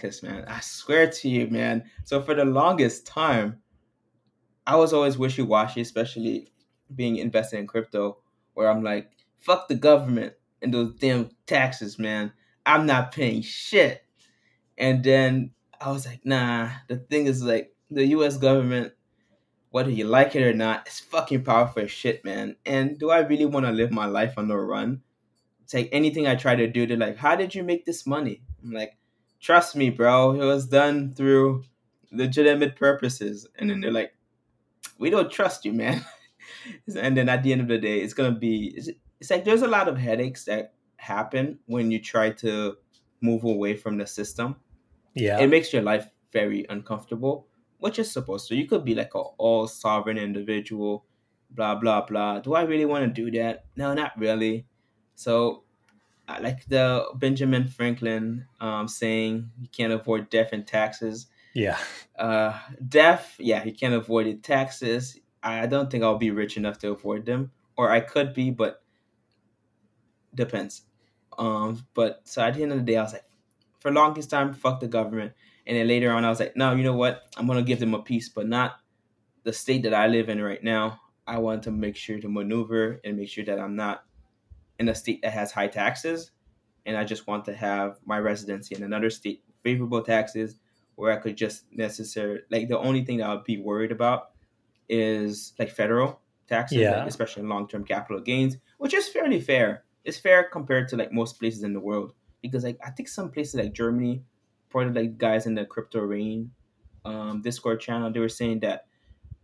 this, man. I swear to you, man. So for the longest time, I was always wishy-washy, especially being invested in crypto, where I'm like, fuck the government and those damn taxes, man. I'm not paying shit. And then I was like, nah, the thing is, like, the U.S. government, whether you like it or not, it's fucking powerful as shit, man. And do I really want to live my life on the run? It's like anything I try to do, they're like, how did you make this money? I'm like, trust me, bro. It was done through legitimate purposes. And then they're like, we don't trust you, man. And then at the end of the day, it's going to be, it's like there's a lot of headaches that happen when you try to move away from the system. Yeah. It makes your life very uncomfortable, which is supposed to. You could be like an all-sovereign individual, blah, blah, blah. Do I really want to do that? No, not really. So like the Benjamin Franklin saying, you can't avoid death and taxes. Yeah. Death, yeah, you can't avoid it. Taxes, I don't think I'll be rich enough to avoid them. Or I could be, but depends. But so at the end of the day, I was like, for the longest time, fuck the government. And then later on, I was like, no, you know what? I'm going to give them a piece, but not the state that I live in right now. I want to make sure to maneuver and make sure that I'm not in a state that has high taxes. And I just want to have my residency in another state, favorable taxes, where I could just necessarily, like, the only thing that I'll be worried about is like federal taxes, yeah, like, especially long-term capital gains, which is fairly fair. It's fair compared to like most places in the world, because like I think some places like Germany, part of like guys in the Crypto Rain Discord channel, they were saying that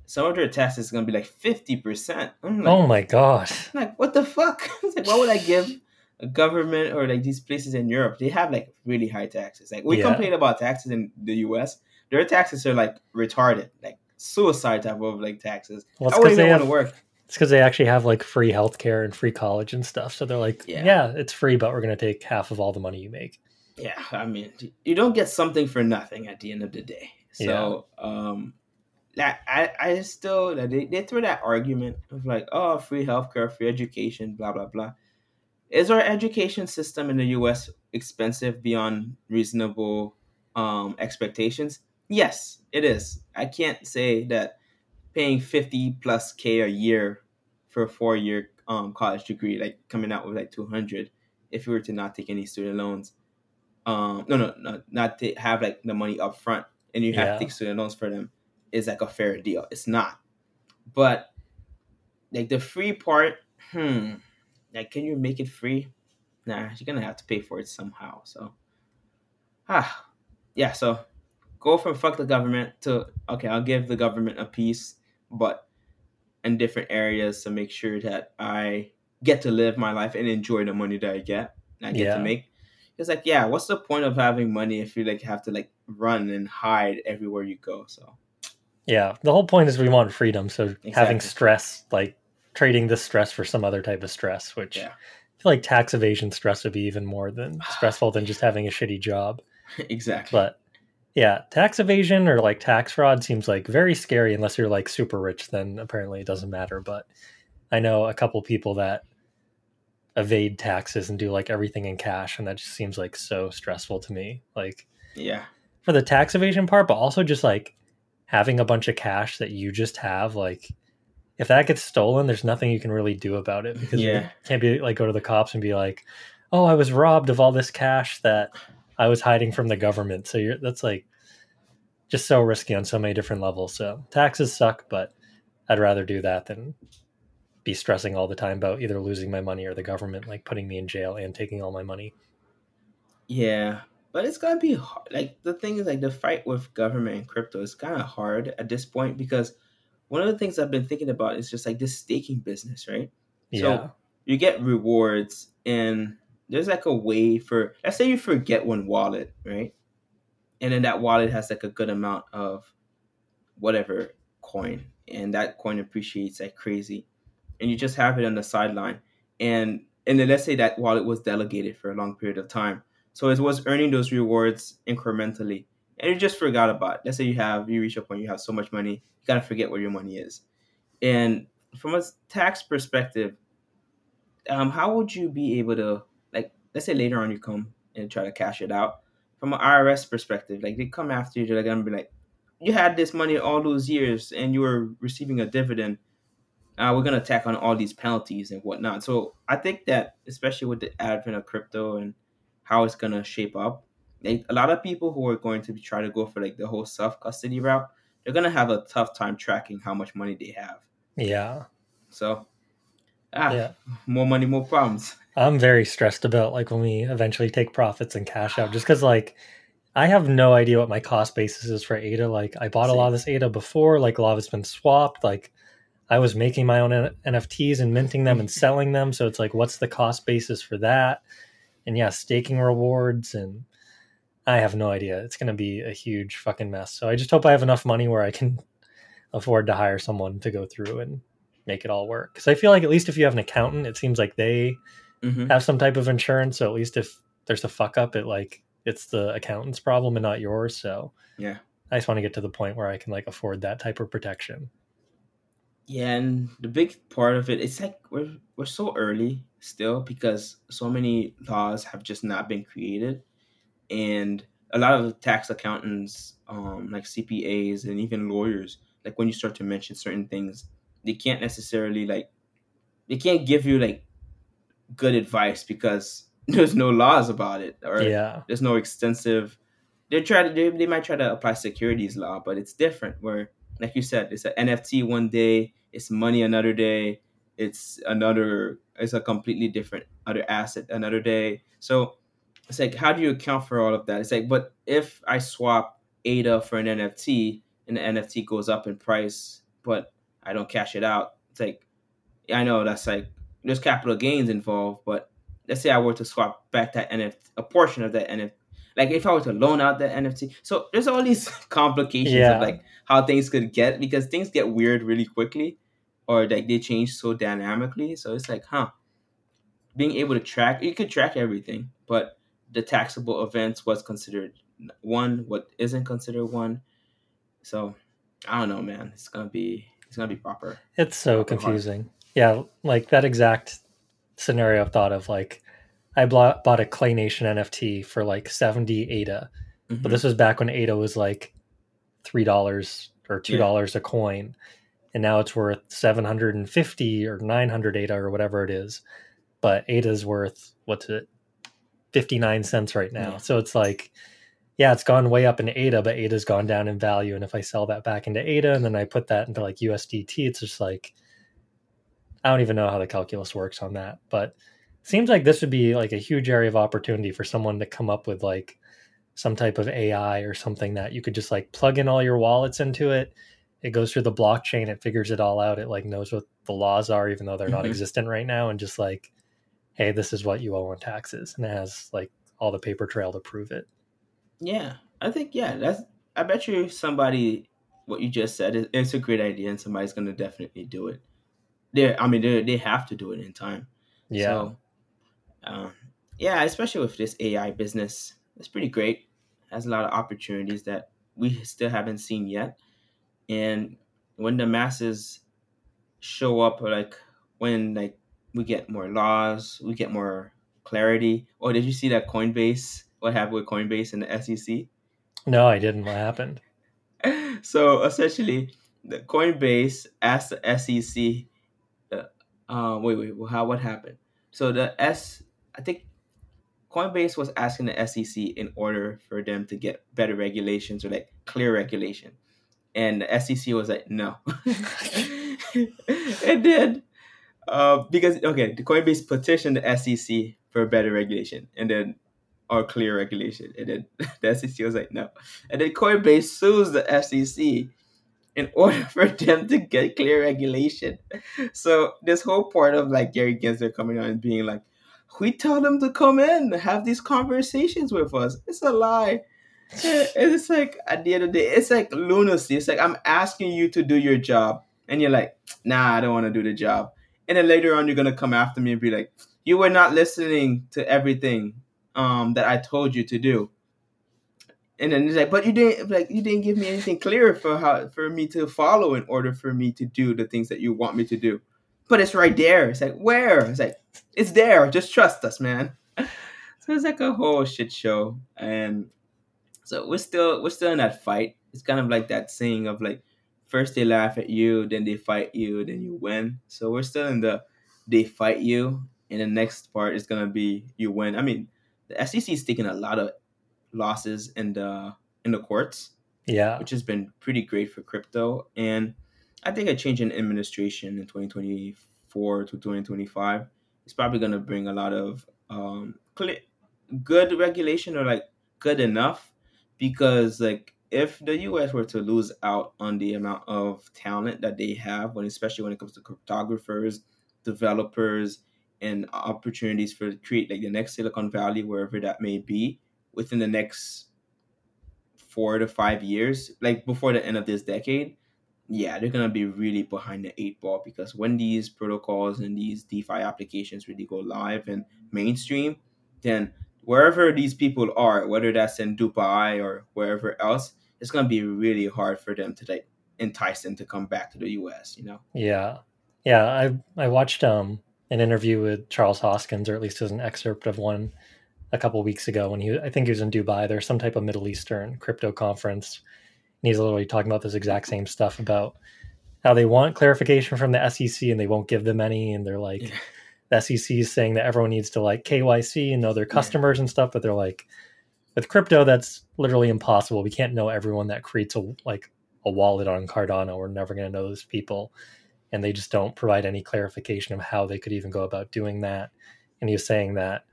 some of their taxes is gonna be like 50%. I'm like, oh my gosh! I'm like, what the fuck? Like, why would I give a government or like these places in Europe? They have like really high taxes. Like we complain about taxes in the U.S. Their taxes are like retarded, like suicide type of like taxes. Well, I wouldn't even want to work. It's because they actually have like free healthcare and free college and stuff. So they're like, yeah, it's free, but we're going to take half of all the money you make. Yeah. I mean, you don't get something for nothing at the end of the day. So I still, they threw that argument of like, oh, free healthcare, free education, blah, blah, blah. Is our education system in the U.S. expensive beyond reasonable expectations? Yes, it is. I can't say that paying 50 plus K a year for a 4-year college degree, like coming out with like 200, if you were to not take any student loans, not to have like the money up front and you have to take student loans for them, is like a fair deal. It's not. But like the free part, like, can you make it free? Nah, you're going to have to pay for it somehow. So, so go from fuck the government to, okay, I'll give the government a piece, but in different areas to make sure that I get to live my life and enjoy the money that I get to make. It's like, yeah, what's the point of having money if you like have to like run and hide everywhere you go? So yeah, the whole point is we want freedom. So having stress, like trading this stress for some other type of stress, which I feel like tax evasion stress would be even more than stressful than just having a shitty job. Exactly. But yeah, tax evasion or like tax fraud seems like very scary unless you're like super rich, then apparently it doesn't matter. But I know a couple people that evade taxes and do like everything in cash, and that just seems like so stressful to me. Like, yeah, for the tax evasion part, but also just like having a bunch of cash that you just have, like if that gets stolen, there's nothing you can really do about it, because you can't be like go to the cops and be like, oh, I was robbed of all this cash that I was hiding from the government. So that's like just so risky on so many different levels. So taxes suck, but I'd rather do that than be stressing all the time about either losing my money or the government like putting me in jail and taking all my money. Yeah, but it's going to be hard. Like the thing is, like the fight with government and crypto is kind of hard at this point, because one of the things I've been thinking about is just like this staking business, right? Yeah. So you get rewards, and there's like a way for, let's say you forget one wallet, right? And then that wallet has like a good amount of whatever coin, and that coin appreciates like crazy. And you just have it on the sideline. And then let's say that wallet was delegated for a long period of time. So it was earning those rewards incrementally. And you just forgot about it. Let's say you reach a point, you have so much money, you gotta forget where your money is. And from a tax perspective, how would you be able to, let's say later on you come and try to cash it out, from an IRS perspective. Like, they come after you, they're like, I'm gonna be like, you had this money all those years and you were receiving a dividend. We're gonna tack on all these penalties and whatnot. So I think that, especially with the advent of crypto and how it's gonna shape up, like, a lot of people who are going to be trying to go for like the whole self custody route, they're gonna have a tough time tracking how much money they have. Yeah. So, yeah, more money, more problems. I'm very stressed about like when we eventually take profits and cash out, just because like I have no idea what my cost basis is for ADA. Like, I bought a lot of this ADA before. Like, a lot of it's been swapped. Like, I was making my own NFTs and minting them and selling them. So it's like, what's the cost basis for that? And yeah, staking rewards. And I have no idea. It's going to be a huge fucking mess. So I just hope I have enough money where I can afford to hire someone to go through and make it all work. Because I feel like at least if you have an accountant, it seems like they have some type of insurance. So at least if there's a fuck up, it like, it's the accountant's problem and not yours. So yeah, I just want to get to the point where I can like afford that type of protection. Yeah, and the big part of it, it's like we're so early still because so many laws have just not been created, and a lot of tax accountants, like CPAs and even lawyers, like when you start to mention certain things, they can't necessarily like, they can't give you like good advice because there's no laws about it, or there's no extensive. They might try to apply securities law, but it's different where, like you said, it's an NFT one day, it's money another day, it's a completely different other asset another day. So it's like, how do you account for all of that? It's like, but if I swap ADA for an NFT and the NFT goes up in price, but I don't cash it out, it's like, I know that's like, there's capital gains involved, but let's say I were to swap back that NFT, a portion of that NFT, like if I were to loan out that NFT. So there's all these complications of like how things could get, because things get weird really quickly, or like they change so dynamically. So it's like, being able to track, you could track everything, but the taxable events was considered one, what isn't considered one. So I don't know, man, it's going to be proper. It's so confusing. Hard. Yeah. Like that exact scenario I've thought of, like, I bought a Clay Nation NFT for like 70 ADA, but this was back when ADA was like $3 or $2 a coin, and now it's worth 750 or 900 ADA or whatever it is. But ADA's worth 59 cents right now. Yeah. So it's like, yeah, it's gone way up in ADA, but ADA's gone down in value. And if I sell that back into ADA and then I put that into like USDT, it's just like, I don't even know how the calculus works on that, but. Seems like this would be like a huge area of opportunity for someone to come up with like some type of AI or something that you could just like plug in all your wallets into it. It goes through the blockchain. It figures it all out. It like knows what the laws are, even though they're not existent right now. And just like, hey, this is what you owe on taxes. And it has like all the paper trail to prove it. Yeah, I think, I bet you somebody, what you just said, it's a great idea and somebody's going to definitely do it. They have to do it in time. Yeah. So, especially with this AI business, it's pretty great. It has a lot of opportunities that we still haven't seen yet. And when the masses show up, or like when like we get more laws, we get more clarity. Oh, did you see that Coinbase? What happened with Coinbase and the SEC? No, I didn't. What happened? So essentially, the Coinbase asked the SEC. What happened? So I think Coinbase was asking the SEC in order for them to get better regulations, or like clear regulation. And the SEC was like, no. And then the Coinbase petitioned the SEC for better regulation or clear regulation. And then the SEC was like, no. And then Coinbase sues the SEC in order for them to get clear regulation. So this whole part of like Gary Gensler coming on and being like, we tell them to come in, have these conversations with us. It's a lie. It's like, at the end of the day, it's like lunacy. It's like, I'm asking you to do your job. And you're like, nah, I don't want to do the job. And then later on, you're going to come after me and be like, you were not listening to everything that I told you to do. And then it's like, but you didn't give me anything clear for me to follow in order for me to do the things that you want me to do. But it's right there. It's like, where? It's like, it's there. Just trust us, man. So it's like a whole shit show. And So we're still in that fight. It's kind of like that saying of like, first they laugh at you, then they fight you, then you win. So we're still in the they fight you, and the next part is gonna be you win. I mean, the SEC is taking a lot of losses in the courts, yeah, which has been pretty great for crypto. And I think a change in administration in 2024 to 2025 is probably gonna bring a lot of good regulation, or like good enough, because like, if the U.S. were to lose out on the amount of talent that they have, especially when it comes to cryptographers, developers, and opportunities for create like the next Silicon Valley, wherever that may be, within the next 4 to 5 years, like before the end of this decade, yeah, they're going to be really behind the 8 ball, because when these protocols and these DeFi applications really go live and mainstream, then wherever these people are, whether that's in Dubai or wherever else, it's going to be really hard for them to like entice them to come back to the US, you know? Yeah. Yeah. I watched an interview with Charles Hoskinson, or at least it was an excerpt of one a couple of weeks ago when I think he was in Dubai. There's some type of Middle Eastern crypto conference. And he's literally talking about this exact same stuff about how they want clarification from the SEC and they won't give them any. And they're like, the SEC is saying that everyone needs to like KYC and know their customers and stuff, but they're like, with crypto, that's literally impossible. We can't know everyone that creates a wallet on Cardano. We're never going to know those people. And they just don't provide any clarification of how they could even go about doing that. And he was saying that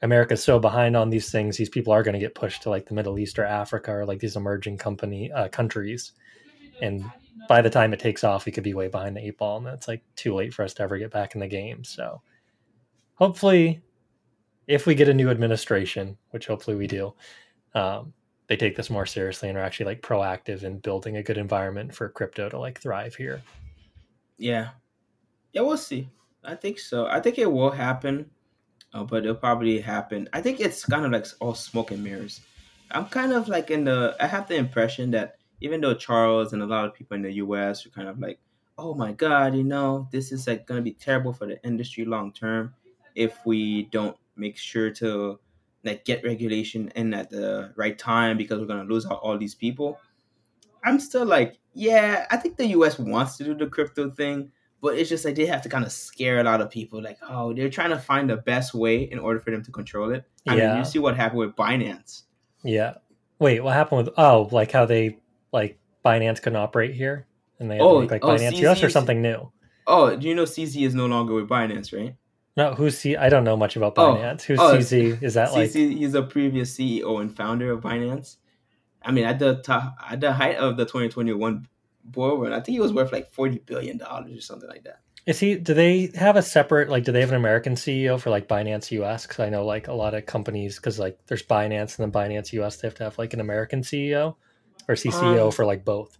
America's so behind on these things, these people are going to get pushed to like the Middle East or Africa or like these emerging countries. And by the time it takes off, we could be way behind the 8 ball, and that's like too late for us to ever get back in the game. So hopefully, if we get a new administration, which hopefully we do, they take this more seriously and are actually like proactive in building a good environment for crypto to like thrive here. Yeah. Yeah, we'll see. I think so. I think it will happen, but it'll probably happen. I think it's kind of like all smoke and mirrors. I'm kind of like I have the impression that even though Charles and a lot of people in the U.S. are kind of like, oh my God, you know, this is like going to be terrible for the industry long term if we don't make sure to like get regulation in at the right time, because we're going to lose out all these people. I'm still like, yeah, I think the U.S. wants to do the crypto thing, but it's just like they have to kind of scare a lot of people. Like, oh, they're trying to find the best way in order for them to control it. I mean, you see what happened with Binance. Yeah. Wait, what happened with, like how they... like Binance couldn't operate here, and they had to make Binance CZ US or something new. Oh, do you know CZ is no longer with Binance, right? No, who's CZ? I don't know much about Binance. Who's CZ? Is that CZ, like? CZ is a previous CEO and founder of Binance. I mean, at the height of the 2021 bull run, I think he was worth like $40 billion or something like that. Do they have a separate, like, do they have an American CEO for like Binance US? Because I know like a lot of companies, because like there's Binance and then Binance US, they have to have like an American CEO. Or CEO for like both?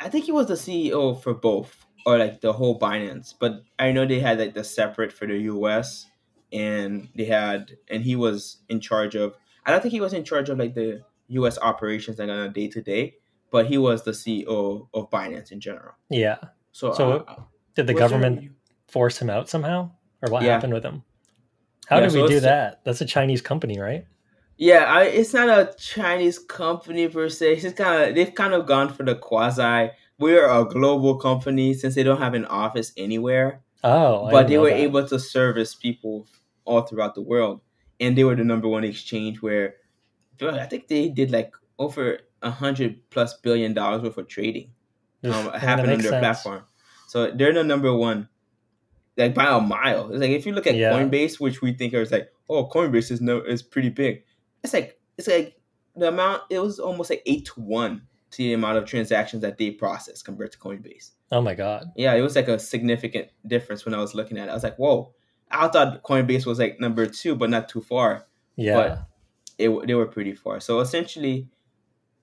I think he was the CEO for both, or like the whole Binance. But I know they had like the separate for the US, and he was in charge of, I don't think he was in charge of like the US operations like on a day to day, but he was the CEO of Binance in general. Yeah. So did the government force him out somehow? Or what happened with him? How did we do that? That's a Chinese company, right? Yeah, it's not a Chinese company per se. It's just they've gone for the quasi. We're a global company since they don't have an office anywhere. Oh, but they were able to service people all throughout the world, and they were the number one exchange where, I think they did like over $100+ billion worth of trading happening on their platform. So they're the number one, like by a mile. It's like if you look at Coinbase, which we think is like, oh, Coinbase is pretty big. It's like the amount, it was almost like 8-1 to the amount of transactions that they processed compared to Coinbase. Oh my God. Yeah, it was like a significant difference when I was looking at it. I was like, whoa, I thought Coinbase was like number two, but not too far. Yeah. But they were pretty far. So essentially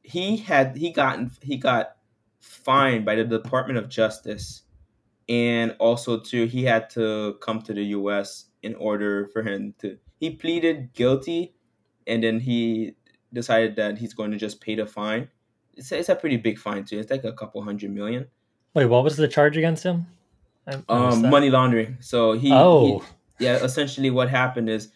he got fined by the Department of Justice, and also too, he had to come to the US in order for him to, he pleaded guilty. And then he decided that he's going to just pay the fine. It's a pretty big fine, too. It's like a couple $100 million. Wait, what was the charge against him? Money laundering. So essentially what happened is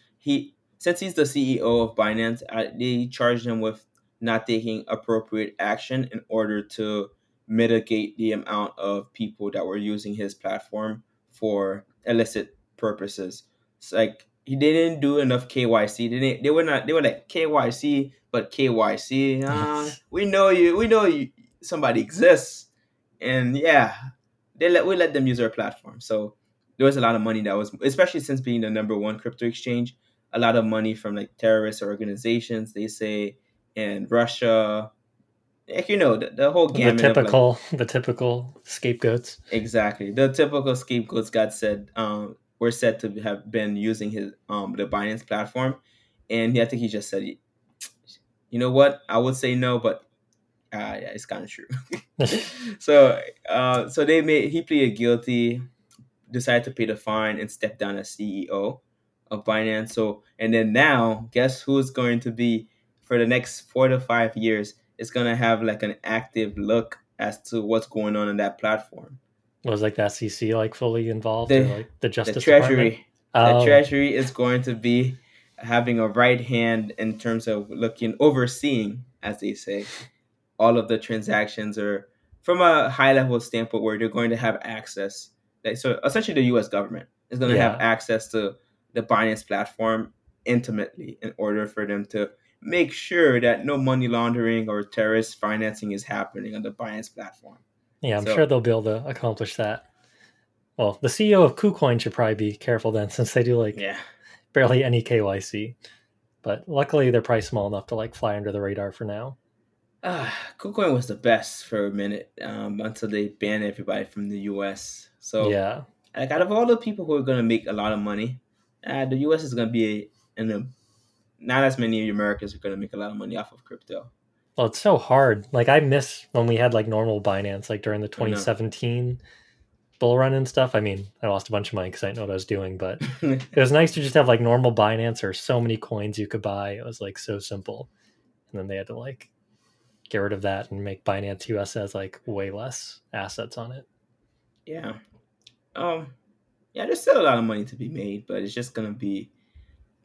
since he's the CEO of Binance, they charged him with not taking appropriate action in order to mitigate the amount of people that were using his platform for illicit purposes. It's like he didn't do enough KYC. They were like KYC, but KYC. We know you. Somebody exists, and yeah, we let them use our platform. So there was a lot of money that was, especially since being the number one crypto exchange, a lot of money from like terrorist organizations, they say, and Russia. Like, you know, the whole gamut. The typical scapegoats. Exactly. The typical scapegoats were said to have been using his the Binance platform. And I think he just said, you know what? I would say no, but yeah, it's kind of true. So he pleaded guilty, decided to pay the fine, and stepped down as CEO of Binance. So, and then now, guess who's going to be, for the next 4 to 5 years, it's going to have like an active look as to what's going on in that platform. Was like the SEC like fully involved? The Justice Department? The Treasury is going to be having a right hand in terms of overseeing, as they say, all of the transactions, or from a high level standpoint where they're going to have access. So essentially the US government is going to have access to the Binance platform intimately in order for them to make sure that no money laundering or terrorist financing is happening on the Binance platform. Yeah, I'm sure they'll be able to accomplish that. Well, the CEO of KuCoin should probably be careful then, since they do barely any KYC. But luckily, they're probably small enough to fly under the radar for now. KuCoin was the best for a minute until they banned everybody from the U.S. So yeah, out of all the people who are going to make a lot of money, the U.S. is going to be not as many Americans are going to make a lot of money off of crypto. Well, it's so hard. I miss when we had normal Binance, during the 2017 bull run and stuff. I mean, I lost a bunch of money because I didn't know what I was doing, but it was nice to just have normal Binance or so many coins you could buy. It was so simple. And then they had to get rid of that and make Binance US as way less assets on it. Yeah. There's still a lot of money to be made, but it's just going to be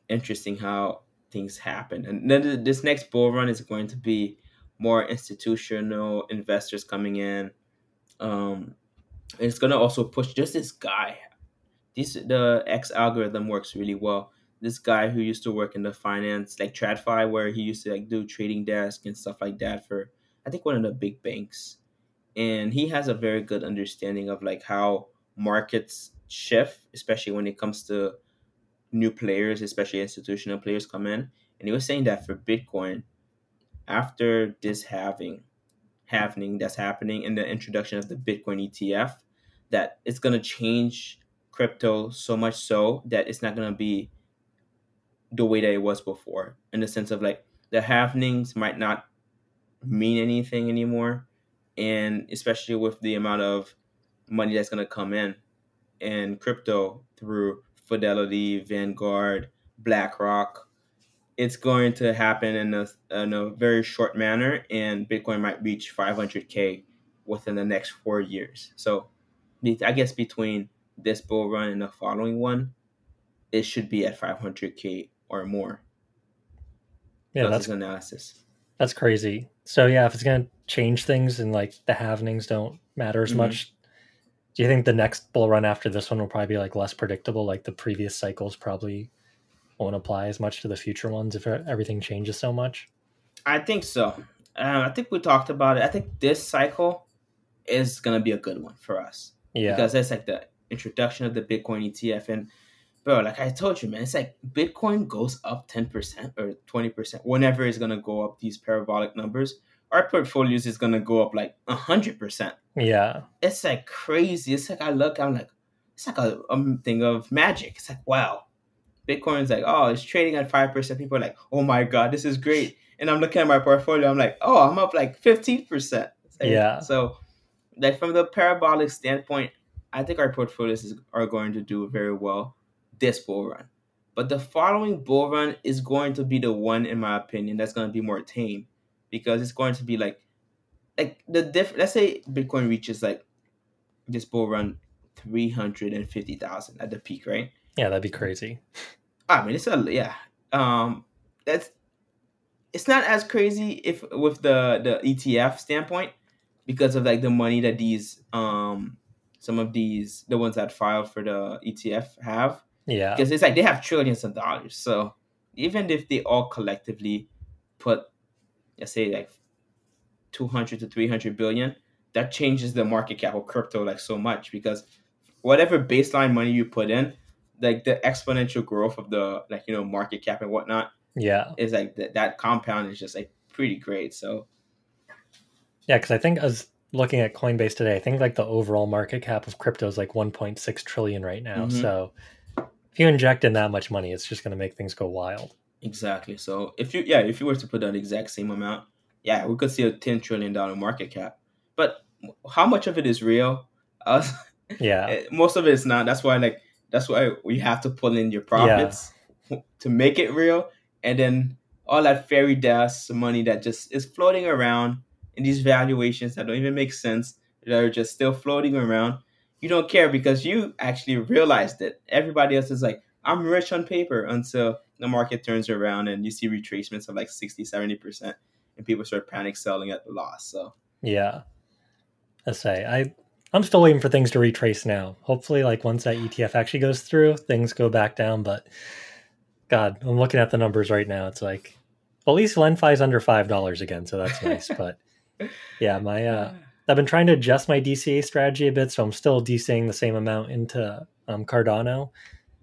interesting how things happen. And then this next bull run is going to be more institutional investors coming in. It's going to also push just this guy. The X algorithm works really well. This guy who used to work in the finance, TradFi, where he used to do trading desk and stuff like that for, I think, one of the big banks. And he has a very good understanding of how markets shift, especially when it comes to new players, especially institutional players, come in. And he was saying that for Bitcoin, after this halving that's happening and the introduction of the Bitcoin ETF, that it's going to change crypto so much so that it's not going to be the way that it was before, in the sense of the halvenings might not mean anything anymore. And especially with the amount of money that's going to come in crypto through Fidelity, Vanguard, BlackRock, it's going to happen in a very short manner, and Bitcoin might reach 500K within the next 4 years. So I guess between this bull run and the following one, it should be at 500K or more. Yeah, that's his analysis. That's crazy. So yeah, if it's going to change things and the halvenings don't matter as much, do you think the next bull run after this one will probably be less predictable? The previous cycles probably won't apply as much to the future ones if everything changes so much? I think so. I think we talked about it. I think this cycle is going to be a good one for us. Yeah. Because that's the introduction of the Bitcoin ETF. And bro, I told you, man, it's Bitcoin goes up 10% or 20%. Whenever it's going to go up these parabolic numbers, our portfolios is going to go up 100%. Yeah. It's crazy. It's I look, I'm it's a thing of magic. It's wow. Bitcoin's oh, it's trading at 5%. People are oh my God, this is great. And I'm looking at my portfolio. I'm oh, I'm up 15%. Yeah. So from the parabolic standpoint, I think our portfolios are going to do very well this bull run. But the following bull run is going to be the one, in my opinion, that's going to be more tame. Because it's going to be let's say Bitcoin reaches this bull run 350,000 at the peak, right? Yeah, that'd be crazy. I mean, it's that's it's not as crazy if with the ETF standpoint, because of like the money that these some of these the ones that filed for the ETF have. Yeah. Because it's like they have trillions of dollars. So even if they all collectively put, let's say like 200 to 300 billion, that changes the market cap of crypto like so much, because whatever baseline money you put in, like the exponential growth of the like, you know, market cap and whatnot. Yeah. Is like that compound is just like pretty great. So. Yeah. Cause I think I was looking at Coinbase today. I think like the overall market cap of crypto is like 1.6 trillion right now. Mm-hmm. So if you inject in that much money, it's just going to make things go wild. Exactly. So if you were to put that exact same amount, yeah, we could see a $10 trillion market cap, but how much of it is real? Yeah. Most of it is not. That's why we have to pull in your profits to make it real. And then all that fairy dust money that just is floating around in these valuations that don't even make sense, that are just still floating around. You don't care because you actually realized it. Everybody else is like, I'm rich on paper, until the market turns around and you see retracements of like 60, 70%. And people start panic selling at the loss. So yeah, I'm still waiting for things to retrace now. Hopefully, like once that ETF actually goes through, things go back down. But God, I'm looking at the numbers right now. It's like, well, at least LenFi is under $5 again, so that's nice. But yeah, my I've been trying to adjust my DCA strategy a bit, so I'm still DCAing the same amount into Cardano.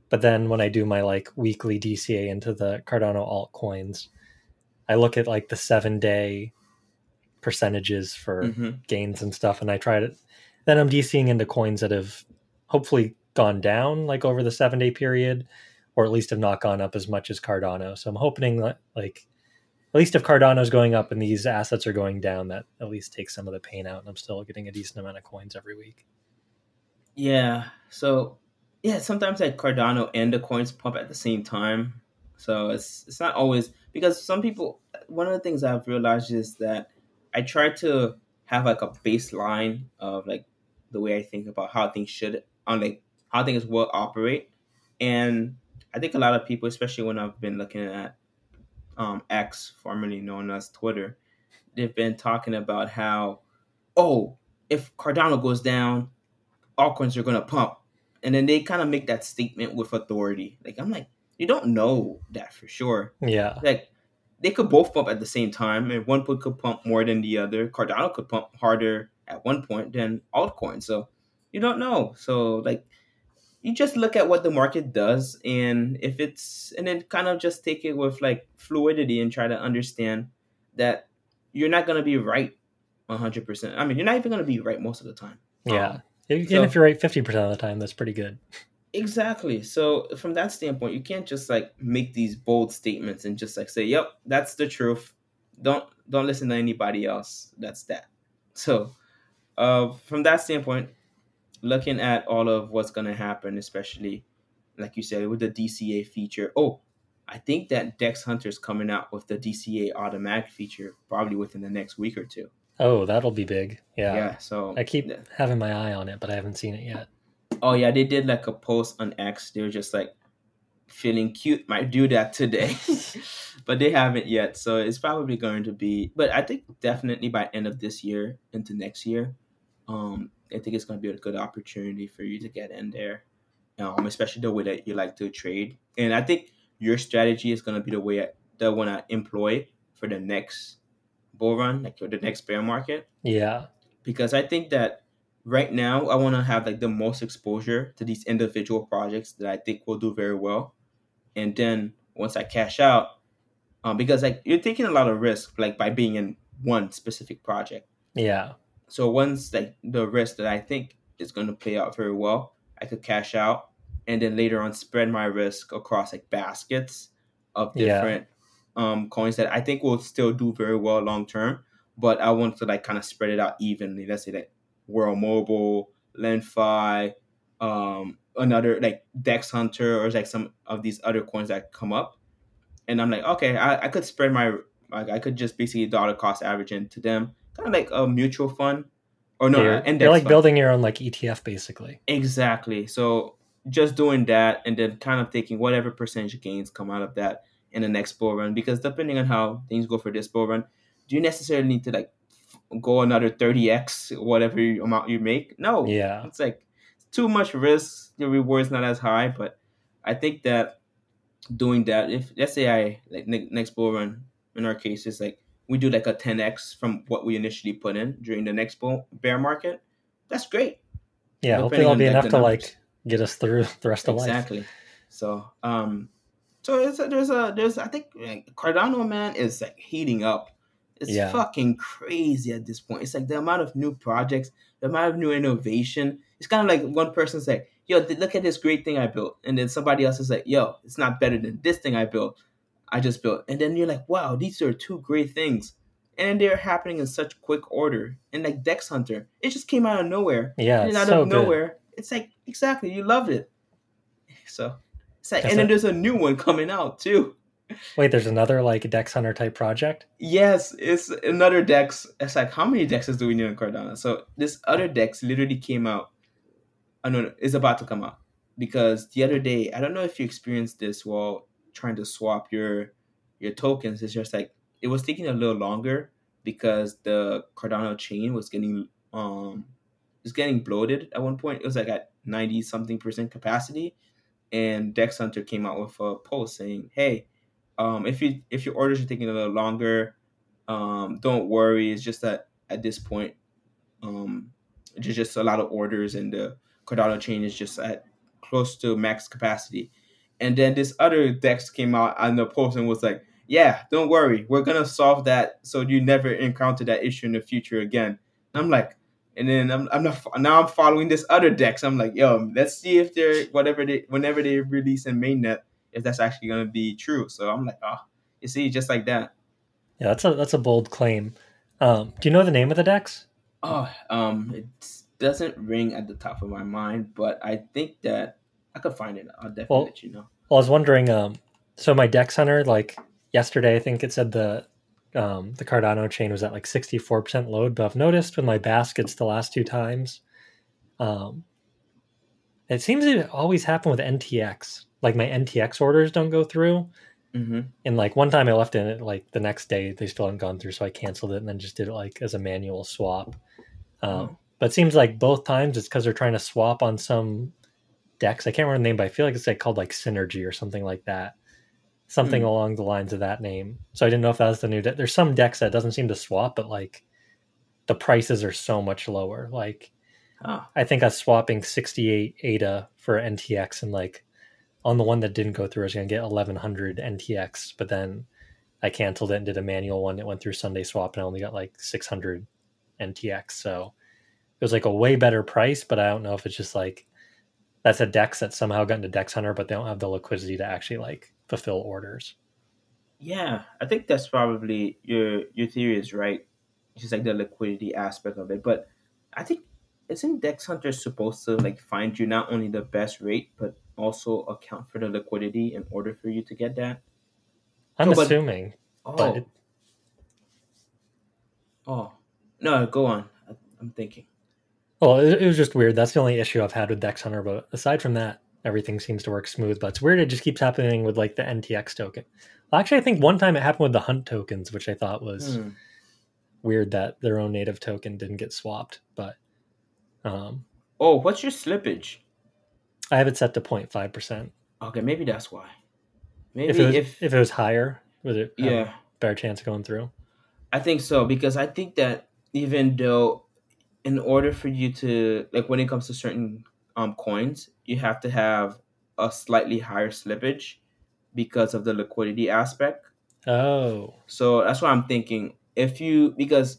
But then when I do my like weekly DCA into the Cardano altcoins, I look at like the 7-day percentages for gains and stuff. And I try to, then I'm DCing into coins that have hopefully gone down like over the 7-day period, or at least have not gone up as much as Cardano. So I'm hoping that, like, at least if Cardano's going up and these assets are going down, that at least takes some of the pain out. And I'm still getting a decent amount of coins every week. Yeah. So yeah, sometimes like Cardano and the coins pump at the same time. So it's not always, because some people, one of the things I've realized is that I try to have like a baseline of like the way I think about how things should, on like how things will operate. And I think a lot of people, especially when I've been looking at X, formerly known as Twitter, they've been talking about how, oh, if Cardano goes down, altcoins are going to pump. And then they kind of make that statement with authority. Like, I'm like, you don't know that for sure. Yeah. Like, they could both pump at the same time, and one could pump more than the other. Cardano could pump harder at one point than altcoin. So you don't know. So, like, you just look at what the market does, and if it's, and then kind of just take it with like fluidity and try to understand that you're not going to be right 100%. I mean, you're not even going to be right most of the time. Yeah. If you're right 50% of the time, that's pretty good. Exactly. So from that standpoint, you can't just like make these bold statements and just like say, yep, that's the truth. Don't listen to anybody else. That's that. So from that standpoint, looking at all of what's going to happen, especially like you said, with the DCA feature. Oh, I think that Dex Hunter is coming out with the DCA automatic feature probably within the next week or two. Oh, that'll be big. Yeah. Yeah. So I keep having my eye on it, but I haven't seen it yet. Oh, yeah, they did like a post on X. They were just like, feeling cute, might do that today. But they haven't yet. So it's probably going to be, but I think definitely by end of this year into next year, I think it's going to be a good opportunity for you to get in there, especially the way that you like to trade. And I think your strategy is going to be the way the one I employ for the next bull run, like for the next bear market. Yeah. Because I think that right now, I want to have like the most exposure to these individual projects that I think will do very well. And then once I cash out, because like you're taking a lot of risk, like by being in one specific project. Yeah. So once like the risk that I think is going to play out very well, I could cash out and then later on spread my risk across like baskets of different coins that I think will still do very well long term. But I want to like kind of spread it out evenly. Let's say that World Mobile, LenFi, another like Dex Hunter, or like some of these other coins that come up, and I'm like, okay, I could spread my, like I could just basically dollar cost average into them, kind of like a mutual fund, or no, yeah, index. You're like fund. Building your own like ETF basically. Exactly. So just doing that, and then kind of taking whatever percentage gains come out of that, in the next bull run, because depending on how things go for this bull run, do you necessarily need to like go another 30x whatever amount you make? No. Yeah. It's like too much risk. The reward's not as high, but I think that doing that, if let's say I like next bull run, in our case, is like we do like a 10x from what we initially put in during the next bear market, that's great. Yeah, hopefully that'll be enough to like get us through the rest of life. Exactly. So, I think like, Cardano, man, is like heating up. It's fucking crazy at this point. It's like the amount of new projects, the amount of new innovation. It's kind of like one person's like, yo, look at this great thing I built. And then somebody else is like, yo, it's not better than this thing I just built. And then you're like, wow, these are two great things. And they're happening in such quick order. And like Dex Hunter, it just came out of nowhere. Yeah, and out of nowhere, it's like, exactly, you loved it. So it's like, and then there's a new one coming out too. Wait, there's another like Dex Hunter type project? Yes, it's another Dex. It's like, how many Dexes do we need in Cardano? So this other Dex literally came out. I don't know, it's about to come out. Because the other day, I don't know if you experienced this while trying to swap your tokens. It's just like, it was taking a little longer because the Cardano chain was getting bloated at one point. It was like at 90-something% capacity, and Dex Hunter came out with a post saying, "Hey, if your orders are taking a little longer, don't worry. It's just that at this point, there's just a lot of orders, and the Cardano chain is just at close to max capacity." And then this other Dex came out on the post and was like, yeah, don't worry, we're going to solve that so you never encounter that issue in the future again. And I'm like, and then now I'm following this other Dex. I'm like, yo, let's see if whenever they release in mainnet, if that's actually going to be true. So I'm like, oh, you see, just like that. Yeah, that's a bold claim. Do you know the name of the Dex? Oh, it doesn't ring at the top of my mind, but I think that I could find it. I'll definitely let you know. Well, I was wondering, so my Dex Hunter, like, yesterday, I think it said the Cardano chain was at like 64% load, but I've noticed with my baskets the last two times, it seems to always happen with NTX. Like my NTX orders don't go through. Mm-hmm. And like one time I left in it, like the next day they still hadn't gone through, so I canceled it and then just did it like as a manual swap. But it seems like both times it's because they're trying to swap on some DEX. I can't remember the name, but I feel like it's like called like Synergy or something like that. Something along the lines of that name. So I didn't know if that was the new Dex. There's some Dex that doesn't seem to swap, but like the prices are so much lower. Like I think I was swapping 68 ADA for NTX, and like on the one that didn't go through, I was going to get 1100 NTX, but then I canceled it and did a manual one. It went through Sunday swap and I only got like 600 NTX. So it was like a way better price, but I don't know if it's just like that's a Dex that somehow got into Dex Hunter, but they don't have the liquidity to actually like fulfill orders. Yeah, I think that's probably your theory is right. It's just like the liquidity aspect of it. But I think isn't Dex Hunter supposed to like find you not only the best rate, but also account for the liquidity in order for you to get that? I'm assuming. No, go on. I'm thinking. Well, it was just weird. That's the only issue I've had with Dex Hunter. But aside from that, everything seems to work smooth, but it's weird. It just keeps happening with like the NTX token. Well, actually, I think one time it happened with the Hunt tokens, which I thought was weird that their own native token didn't get swapped. But what's your slippage? I have it set to 0.5%. Okay, maybe that's why. Maybe if it was higher, would it have a better chance of going through? I think so, because I think that even though in order for you to like when it comes to certain coins, you have to have a slightly higher slippage because of the liquidity aspect. Oh. So that's why I'm thinking because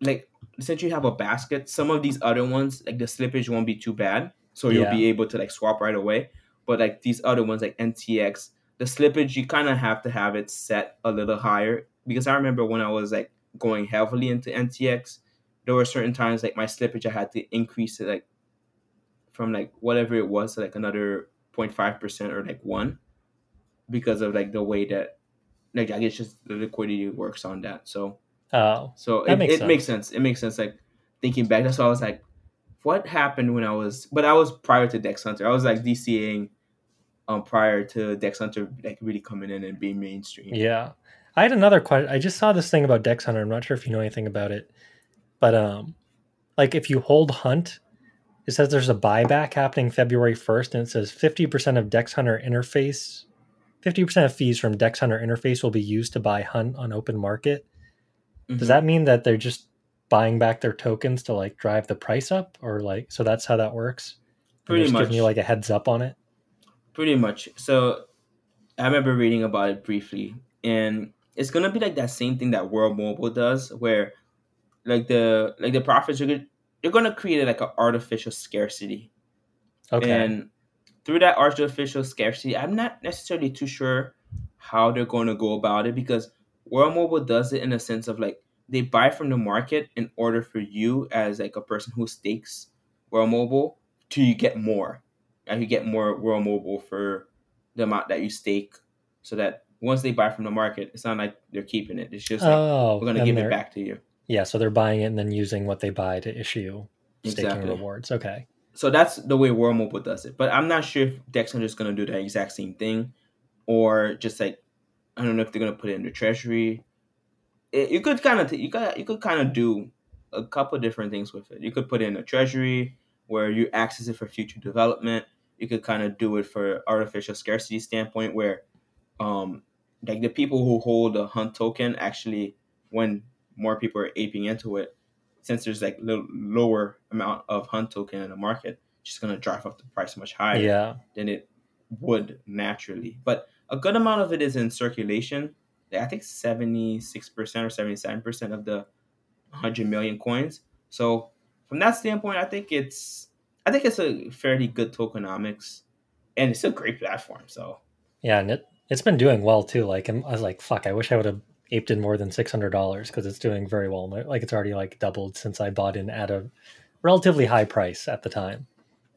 like since you have a basket, some of these other ones, like the slippage won't be too bad. So you'll be able to like swap right away. But like these other ones like NTX, the slippage, you kind of have to have it set a little higher, because I remember when I was like going heavily into NTX, there were certain times like my slippage, I had to increase it like from like whatever it was to like another 0.5% or like 1%, because of like the way that like I guess just the liquidity works on that. So it makes sense. It makes sense. Like thinking back, that's why I was like, what happened when I was prior to Dex Hunter? I was like DCAing prior to Dex Hunter like really coming in and being mainstream. Yeah. I had another question. I just saw this thing about Dex Hunter. I'm not sure if you know anything about it, but like if you hold Hunt, it says there's a buyback happening February 1st, and it says 50% of Dex Hunter interface, 50% of fees from Dex Hunter interface will be used to buy Hunt on open market. Mm-hmm. Does that mean that they're just buying back their tokens to like drive the price up, or like, so that's how that works? Pretty much. Giving you like a heads up on it. Pretty much. So I remember reading about it briefly, and it's going to be like that same thing that World Mobile does, where like the profits they're going to create like an artificial scarcity. Okay. And through that artificial scarcity, I'm not necessarily too sure how they're going to go about it, because World Mobile does it in a sense of like they buy from the market in order for you as like a person who stakes World Mobile to get more. And you get more World Mobile for the amount that you stake, so that once they buy from the market, it's not like they're keeping it. It's just like, we're going to give it back to you. Yeah, so they're buying it and then using what they buy to issue staking rewards. Okay. So that's the way World Mobile does it. But I'm not sure if Dex Hunter is going to do that exact same thing, or just like, I don't know if they're going to put it in the treasury. You could kind of do a couple different things with it. You could put it in a treasury where you access it for future development. You could kind of do it for artificial scarcity standpoint where like the people who hold the Hunt token, actually, when more people are aping into it, since there's like lower amount of Hunt token in the market, it's just going to drive up the price much higher than it would naturally. But a good amount of it is in circulation. I think 76% or 77% of the 100 million coins. So from that standpoint, I think it's a fairly good tokenomics, and it's a great platform. So yeah, and it's been doing well too. Like, I was like, fuck, I wish I would have aped in more than $600, because it's doing very well. Like, it's already like doubled since I bought in at a relatively high price at the time.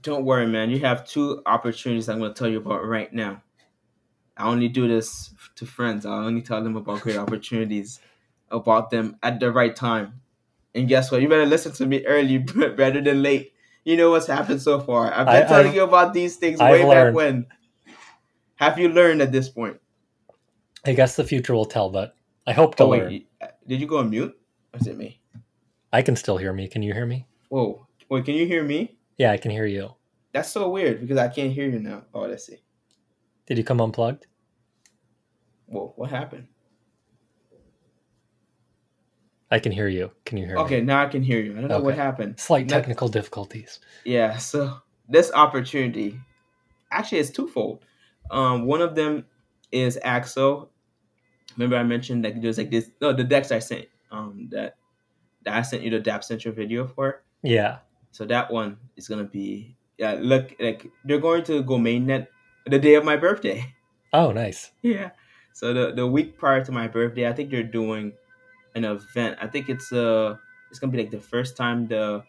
Don't worry, man. You have two opportunities I'm going to tell you about right now. I only do this to friends. I only tell them about great opportunities, about them at the right time. And guess what? You better listen to me early rather than late. You know what's happened so far. I've been telling you about these things back when. Have you learned at this point? I guess the future will tell, but I hope to learn. Wait, did you go on mute? Or is it me? I can still hear me. Can you hear me? Whoa. Wait, can you hear me? Yeah, I can hear you. That's so weird because I can't hear you now. Oh, let's see. Did you come unplugged? Whoa, what happened? I can hear you. Can you hear me? Okay, now I can hear you. I don't know what happened. Slight technical difficulties. Yeah, so this opportunity, actually it's twofold. One of them is Axel. Remember I mentioned that there's like this, the Dex I sent, that I sent you the Dap Central video for. Yeah. So that one is going to be, look, like they're going to go mainnet the day of my birthday. Oh, nice. Yeah. So the week prior to my birthday, I think they're doing an event. I think it's going to be like the first time the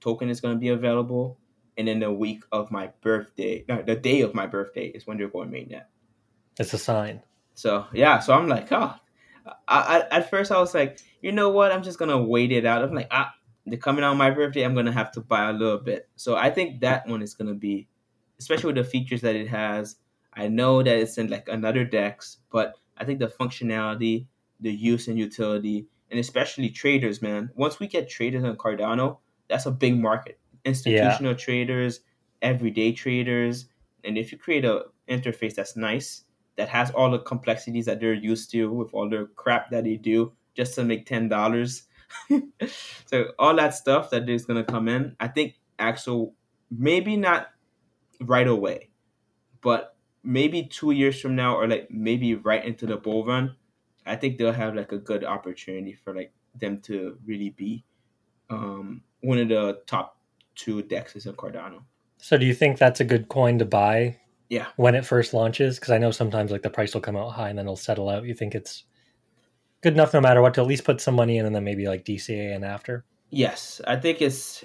token is going to be available. And then the week of my birthday, no, the day of my birthday is when they're going mainnet. It's a sign. So, yeah. So I'm like, oh, I at first I was like, you know what? I'm just going to wait it out. I'm like, they're coming out on my birthday. I'm going to have to buy a little bit. So I think that one is going to be, especially with the features that it has. I know that it's in like another DEX, but I think the functionality, the use and utility, and especially traders, man. Once we get traders on Cardano, that's a big market. Institutional traders, everyday traders, and if you create a interface that's nice, that has all the complexities that they're used to with all their crap that they do just to make $10. So all that stuff that is going to come in, I think Axel, maybe not right away, but maybe 2 years from now, or like maybe right into the bull run, I think they'll have like a good opportunity for like them to really be one of the top two DEXs of Cardano. So do you think that's a good coin to buy when it first launches? Because I know sometimes like the price will come out high and then it'll settle out. You think it's good enough no matter what to at least put some money in and then maybe like DCA in after? Yes, I think it's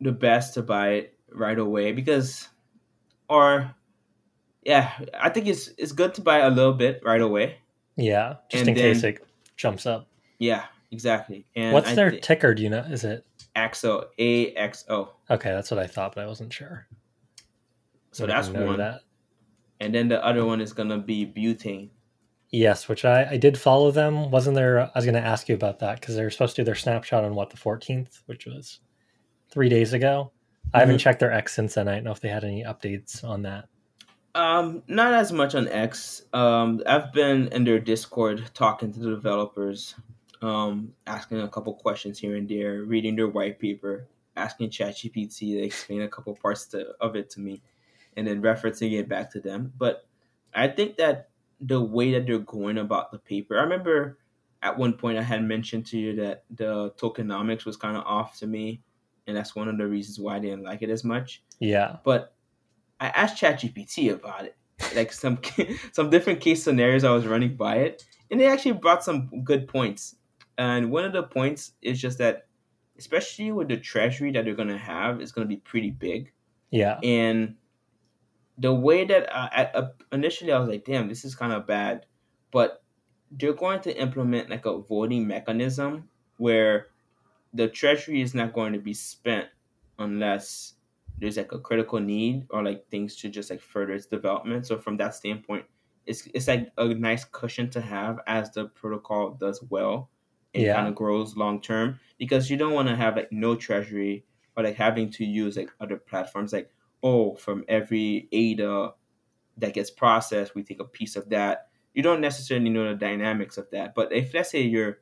the best to buy it right away I think it's good to buy a little bit right away. Yeah, just in case it jumps up. Yeah, exactly. And what's their ticker? Do you know? Is it? AXO, AXO. Okay, that's what I thought, but I wasn't sure. So that's one. That. And then the other one is going to be Butane. Yes, which I did follow them. Wasn't there? I was going to ask you about that because they were supposed to do their snapshot on, what, the 14th, which was 3 days ago. Mm-hmm. I haven't checked their X since then. I don't know if they had any updates on that. Not as much on X. I've been in their Discord talking to the developers, asking a couple questions here and there, reading their white paper, asking ChatGPT to explain a couple parts of it to me, and then referencing it back to them. But I think that the way that they're going about the paper, I remember at one point I had mentioned to you that the tokenomics was kind of off to me, and that's one of the reasons why I didn't like it as much. Yeah. But I asked ChatGPT about it, like some different case scenarios I was running by it, and they actually brought some good points. And one of the points is just that, especially with the treasury that they're going to have, it's going to be pretty big. Yeah. And the way that initially I was like, damn, this is kind of bad, but they're going to implement like a voting mechanism where the treasury is not going to be spent unless there's like a critical need or like things to just like further its development. So from that standpoint, it's like a nice cushion to have as the protocol does well and kind of grows long term, because you don't want to have like no treasury or like having to use like other platforms, like, oh, from every ADA that gets processed, we take a piece of that. You don't necessarily know the dynamics of that. But if, let's say, your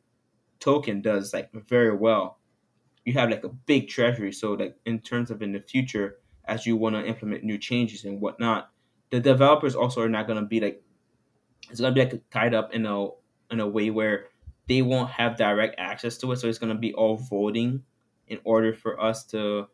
token does like very well, you have like a big treasury. So like in terms of in the future, as you want to implement new changes and whatnot, the developers also are not going to be like, it's going to be like tied up in a way where they won't have direct access to it. So it's going to be all voting in order for us to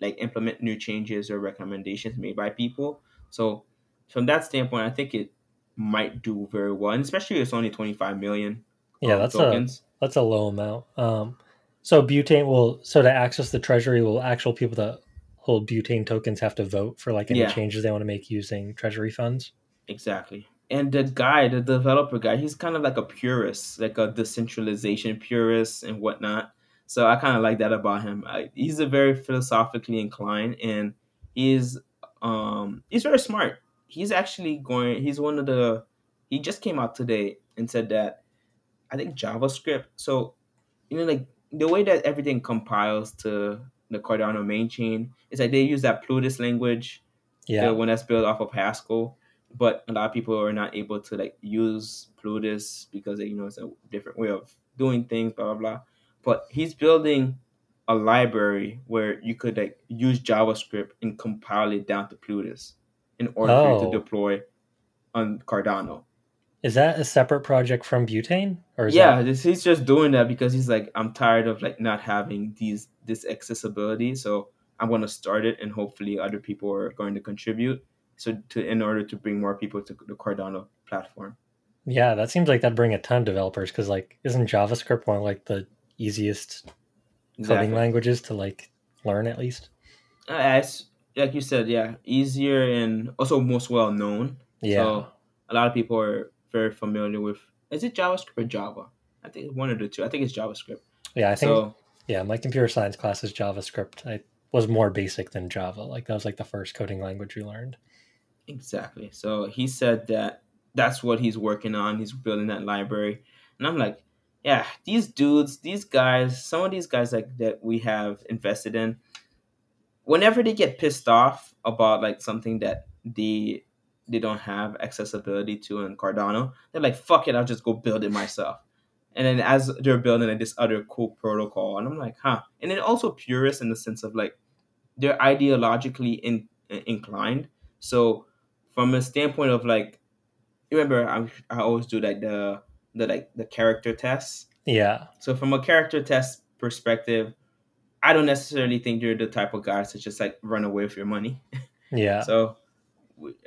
like implement new changes or recommendations made by people. So from that standpoint, I think it might do very well, and especially it's only 25 million. Yeah, that's tokens. That's a low amount. So Butane will, so to access the treasury, will actual people that hold Butane tokens have to vote for like any changes they want to make using treasury funds? Exactly. And the guy, the developer guy, he's kind of like a purist, like a decentralization purist and whatnot. So I kind of like that about him. He's a very philosophically inclined, and he's very smart. He just came out today and said that, I think, JavaScript. So, you know, like the way that everything compiles to the Cardano main chain is like they use that Plutus language, the one that's built off of Haskell. But a lot of people are not able to like use Plutus because, you know, it's a different way of doing things, blah, blah, blah. But he's building a library where you could like use JavaScript and compile it down to Plutus in order for it to deploy on Cardano. Is that a separate project from Butane? Or is he's just doing that because he's like, I'm tired of like not having this accessibility. So I'm going to start it, and hopefully other people are going to contribute. So in order to bring more people to the Cardano platform. Yeah, that seems like that'd bring a ton of developers, because like, isn't JavaScript one of like the easiest coding languages to like learn, at least? As like you said, easier and also most well known. Yeah, so a lot of people are very familiar with. Is it JavaScript or Java? I think it's one of the two. I think it's JavaScript. Yeah, I think. So, yeah, my computer science class is JavaScript. I was more basic than Java. Like that was like the first coding language we learned. Exactly. So he said that that's what he's working on. He's building that library, and I'm like, yeah, these guys, some of these guys like that we have invested in, whenever they get pissed off about like something that they don't have accessibility to in Cardano, they're like, fuck it, I'll just go build it myself. And then as they're building like this other cool protocol, and I'm like, huh. And then also purists in the sense of like they're ideologically inclined. So from a standpoint of like, remember, I always do like the character tests. Yeah. So from a character test perspective, I don't necessarily think they're the type of guys to just like run away with your money. Yeah. So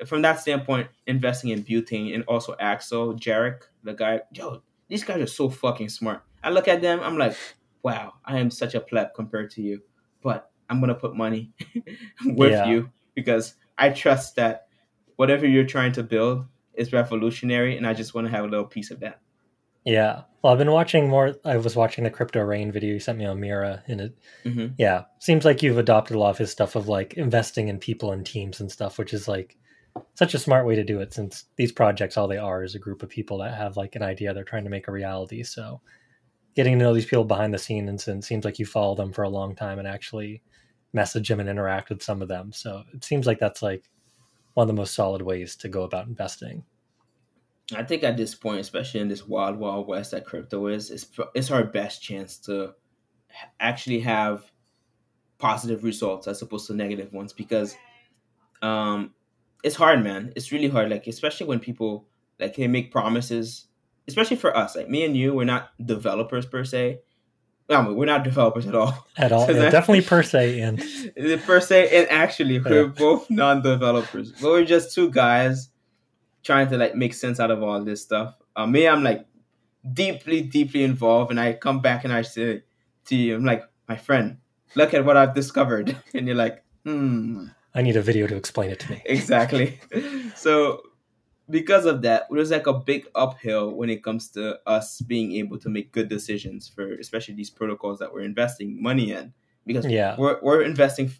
from that standpoint, investing in Butane and also Axel, Jarek, the guy, yo, these guys are so fucking smart. I look at them, I'm like, wow, I am such a pleb compared to you, but I'm going to put money with you because I trust that whatever you're trying to build is revolutionary, and I just want to have a little piece of that. Yeah. Well, I've been watching more. I was watching the Crypto Rain video you sent me on Mira, and it, seems like you've adopted a lot of his stuff of like investing in people and teams and stuff, which is like such a smart way to do it, since these projects, all they are is a group of people that have like an idea they're trying to make a reality. So getting to know these people behind the scenes, and it seems like you follow them for a long time and actually message them and interact with some of them. So it seems like that's like one of the most solid ways to go about investing. I think at this point, especially in this wild, wild west that crypto is, it's our best chance to actually have positive results as opposed to negative ones, because it's hard, man. It's really hard. Like, especially when people like, hey, make promises, especially for us, like me and you, we're not developers per se. I mean, we're not developers at all. At all. Yeah, definitely per se. And actually, we're both non-developers. But we're just two guys trying to like make sense out of all this stuff. Me, I'm like deeply, deeply involved. And I come back and I say to you, I'm like, my friend, look at what I've discovered. And you're like, I need a video to explain it to me. Exactly. So because of that, there's like a big uphill when it comes to us being able to make good decisions for especially these protocols that we're investing money in, because we're investing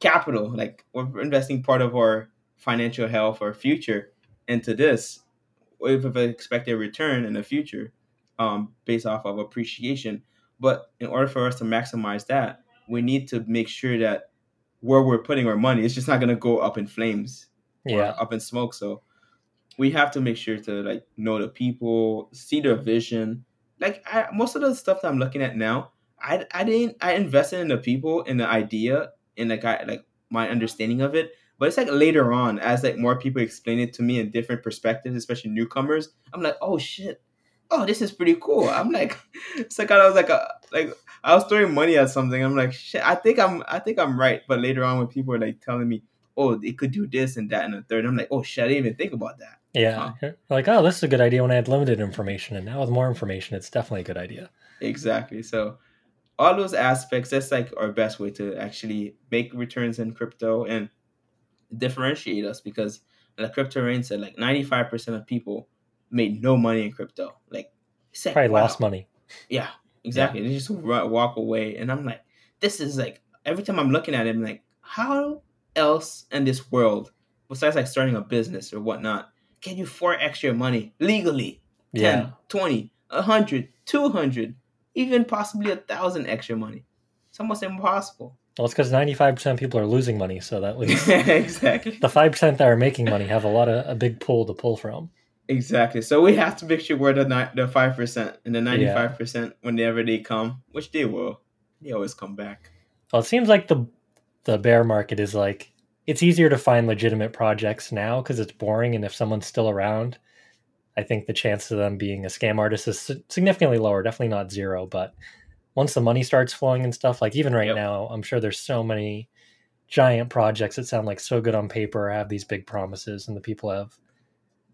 capital, like we're investing part of our financial health or future into this with an expected return in the future based off of appreciation. But in order for us to maximize that, we need to make sure that where we're putting our money, it's just not going to go up in flames or up in smoke. So we have to make sure to like know the people, see their vision. Like most of the stuff that I'm looking at now, I invested in the people and the idea and like my understanding of it. But it's like later on, as like more people explain it to me in different perspectives, especially newcomers, I'm like, oh shit, oh this is pretty cool. I'm like, it's like I was like I was throwing money at something. I'm like, shit, I think I'm right. But later on, when people are like telling me, oh, it could do this and that and a third, I'm like, oh shit, I didn't even think about that. Yeah. Like, oh, this is a good idea when I had limited information, and now with more information, it's definitely a good idea. Exactly. So all those aspects, that's like our best way to actually make returns in crypto and differentiate us, because like Crypto Rain said, like 95% of people made no money in crypto. Like, it's like probably lost money. Yeah, exactly. Yeah. They just walk away. And I'm like, this is like, every time I'm looking at it, I'm like, how else in this world, besides like starting a business or whatnot, can you 4x your money legally? 10, 20, 100, 200, even possibly 1,000 extra money. It's almost impossible. Well, it's because 95% of people are losing money, so that leaves exactly the 5% that are making money have a big pool to pull from. Exactly. So we have to make sure we're the 5% and the 95% whenever they come, which they will. They always come back. Well, it seems like the bear market is like, it's easier to find legitimate projects now because it's boring. And if someone's still around, I think the chance of them being a scam artist is significantly lower, definitely not zero. But once the money starts flowing and stuff, like even right now, I'm sure there's so many giant projects that sound like so good on paper, have these big promises, and the people have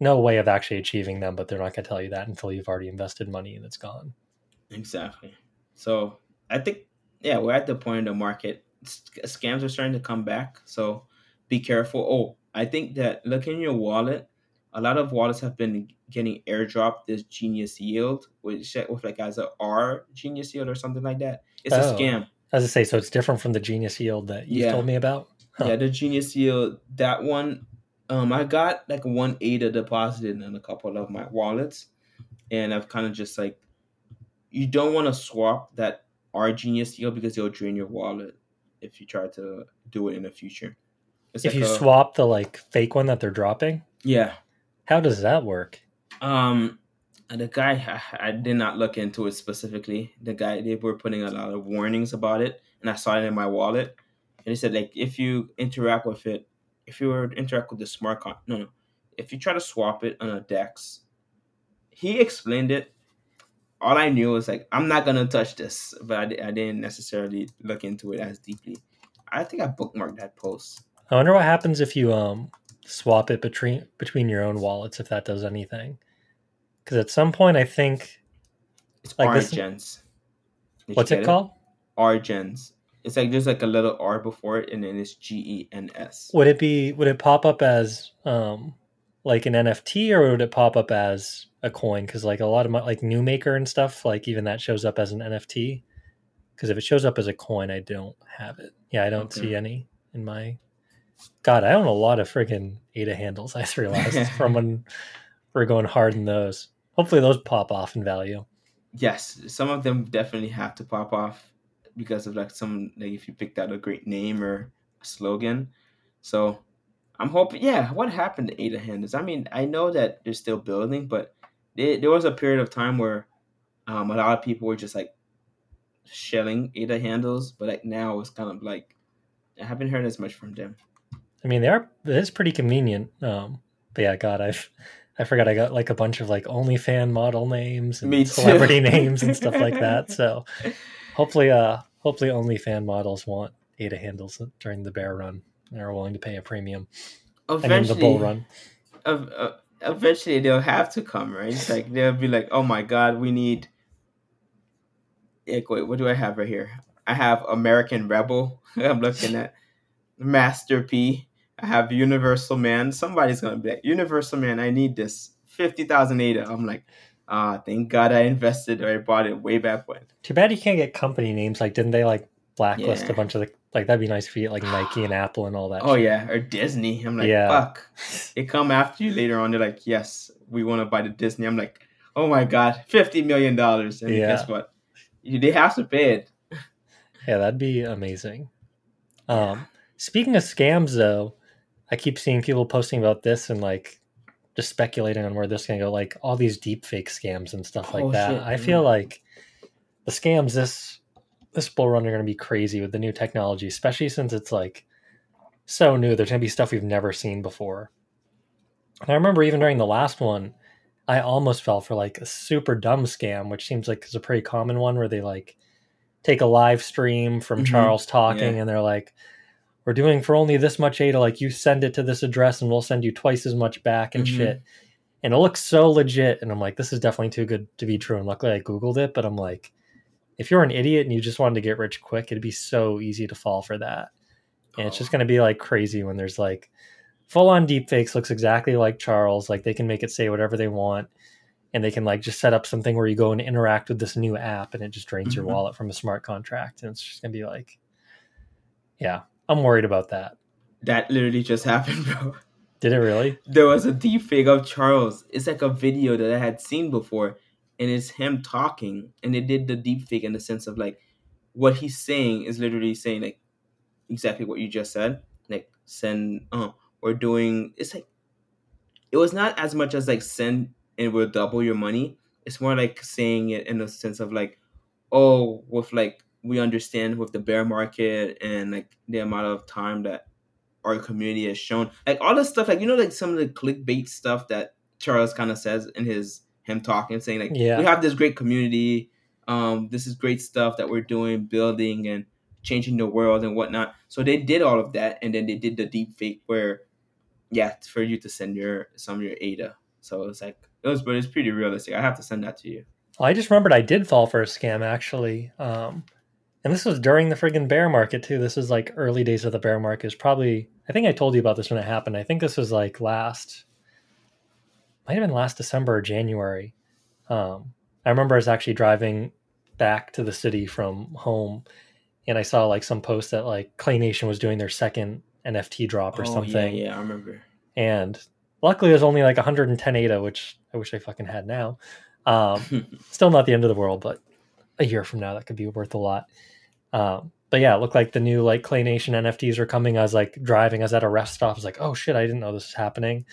no way of actually achieving them, but they're not going to tell you that until you've already invested money and it's gone. Exactly. So I think, we're at the point in the market. Scams are starting to come back, so be careful. I think that looking in your wallet, a lot of wallets have been getting airdropped this Genius Yield, which with like as a R Genius Yield or something like that. It's a scam. As I say, so it's different from the Genius Yield that you told me about. Huh. Yeah, the Genius Yield, that one, I got like one ADA deposited in a couple of my wallets, and I've kind of just like, you don't want to swap that R Genius Yield because it'll drain your wallet if you try to do it in the future. It's if like you swap the like fake one that they're dropping? Yeah. How does that work? The guy, I did not look into it specifically. The guy, they were putting a lot of warnings about it, and I saw it in my wallet. And he said, like, if you try to swap it on a DEX, he explained it. All I knew was like, I'm not going to touch this, but I didn't necessarily look into it as deeply. I think I bookmarked that post. I wonder what happens if you swap it between your own wallets, if that does anything. Because at some point, I think it's like RGens. What's it called? RGens. It's like there's like a little R before it, and then it's GENS. Would it pop up as like an NFT, or would it pop up as a coin? Because like a lot of my like new maker and stuff, like even that shows up as an NFT, because if it shows up as a coin, I don't have it. I don't see any in my God, I own a lot of friggin' ADA handles, I realized, from when we're going hard in those. Hopefully those pop off in value. Yes, some of them definitely have to pop off because of like some, like if you picked out a great name or a slogan. So I'm hoping, yeah, what happened to ADA handles? I mean, I know that they're still building, but there was a period of time where a lot of people were just like shelling ADA handles, but like now it's kind of like, I haven't heard as much from them. I mean, it's pretty convenient. But yeah, God, I forgot I got like a bunch of like OnlyFan model names and celebrity names and stuff like that. So hopefully OnlyFan models want ADA handles during the bear run and are willing to pay a premium. Eventually, I mean, the bull run. Eventually they'll have to come, right? It's like they'll be like, oh my God, we need. Like, wait, what do I have right here? I have American Rebel. I'm looking at Master P. I have Universal Man. Somebody's going to be like, Universal Man, I need this. 50,000 ADA. I'm like, thank God I invested or I bought it way back when. Too bad you can't get company names. Like, didn't they, like, blacklist a bunch of the... Like, that'd be nice if you get, like, Nike and Apple and all that. Oh, shit. Yeah. Or Disney. I'm like, fuck. They come after you later on. They're like, yes, we want to buy the Disney. I'm like, oh, my God, $50 million. And guess what? They have to pay it. Yeah, that'd be amazing. Speaking of scams, though... I keep seeing people posting about this and like just speculating on where this is going to go, like all these deep fake scams and stuff like that. Shit, I feel like the scams this bull run are going to be crazy with the new technology, especially since it's like so new. There's going to be stuff we've never seen before. And I remember even during the last one, I almost fell for like a super dumb scam, which seems like is a pretty common one where they like take a live stream from Charles talking and they're like, we're doing for only this much ADA, like you send it to this address and we'll send you twice as much back and shit. And it looks so legit. And I'm like, this is definitely too good to be true. And luckily I Googled it, but I'm like, if you're an idiot and you just wanted to get rich quick, it'd be so easy to fall for that. And it's just going to be like crazy when there's like full on deepfakes looks exactly like Charles. Like they can make it say whatever they want and they can like just set up something where you go and interact with this new app and it just drains your wallet from a smart contract. And it's just going to be like, yeah. I'm worried about that. That literally just happened, bro. Did it really? There was a deepfake of Charles. It's like a video that I had seen before, and it's him talking, and they did the deepfake in the sense of, like, what he's saying is literally saying, like, exactly what you just said. Like, it's like, it was not as much as, like, send and we'll double your money. It's more like saying it in the sense of, like, oh, with, like, we understand with the bear market and like the amount of time that our community has shown, like all this stuff, like, you know, like some of the clickbait stuff that Charles kind of says in him talking, saying like, we have this great community. This is great stuff that we're doing, building and changing the world and whatnot. So they did all of that. And then they did the deep fake where, it's for you to send your ADA. So but it's pretty realistic. I have to send that to you. Well, I just remembered I did fall for a scam actually. And this was during the friggin' bear market, too. This was, like, early days of the bear market. It's probably... I think I told you about this when it happened. I think this was, like, might have been last December or January. I remember I was actually driving back to the city from home, and I saw, like, some post that, like, Clay Nation was doing their second NFT drop or something. Yeah, I remember. And luckily, it was only, like, 110 ADA, which I wish I fucking had now. Still not the end of the world, but a year from now, that could be worth a lot. But yeah, it looked like the new like Clay Nation NFTs were coming. I was like driving, I was at a rest stop. I was like, oh shit, I didn't know this was happening.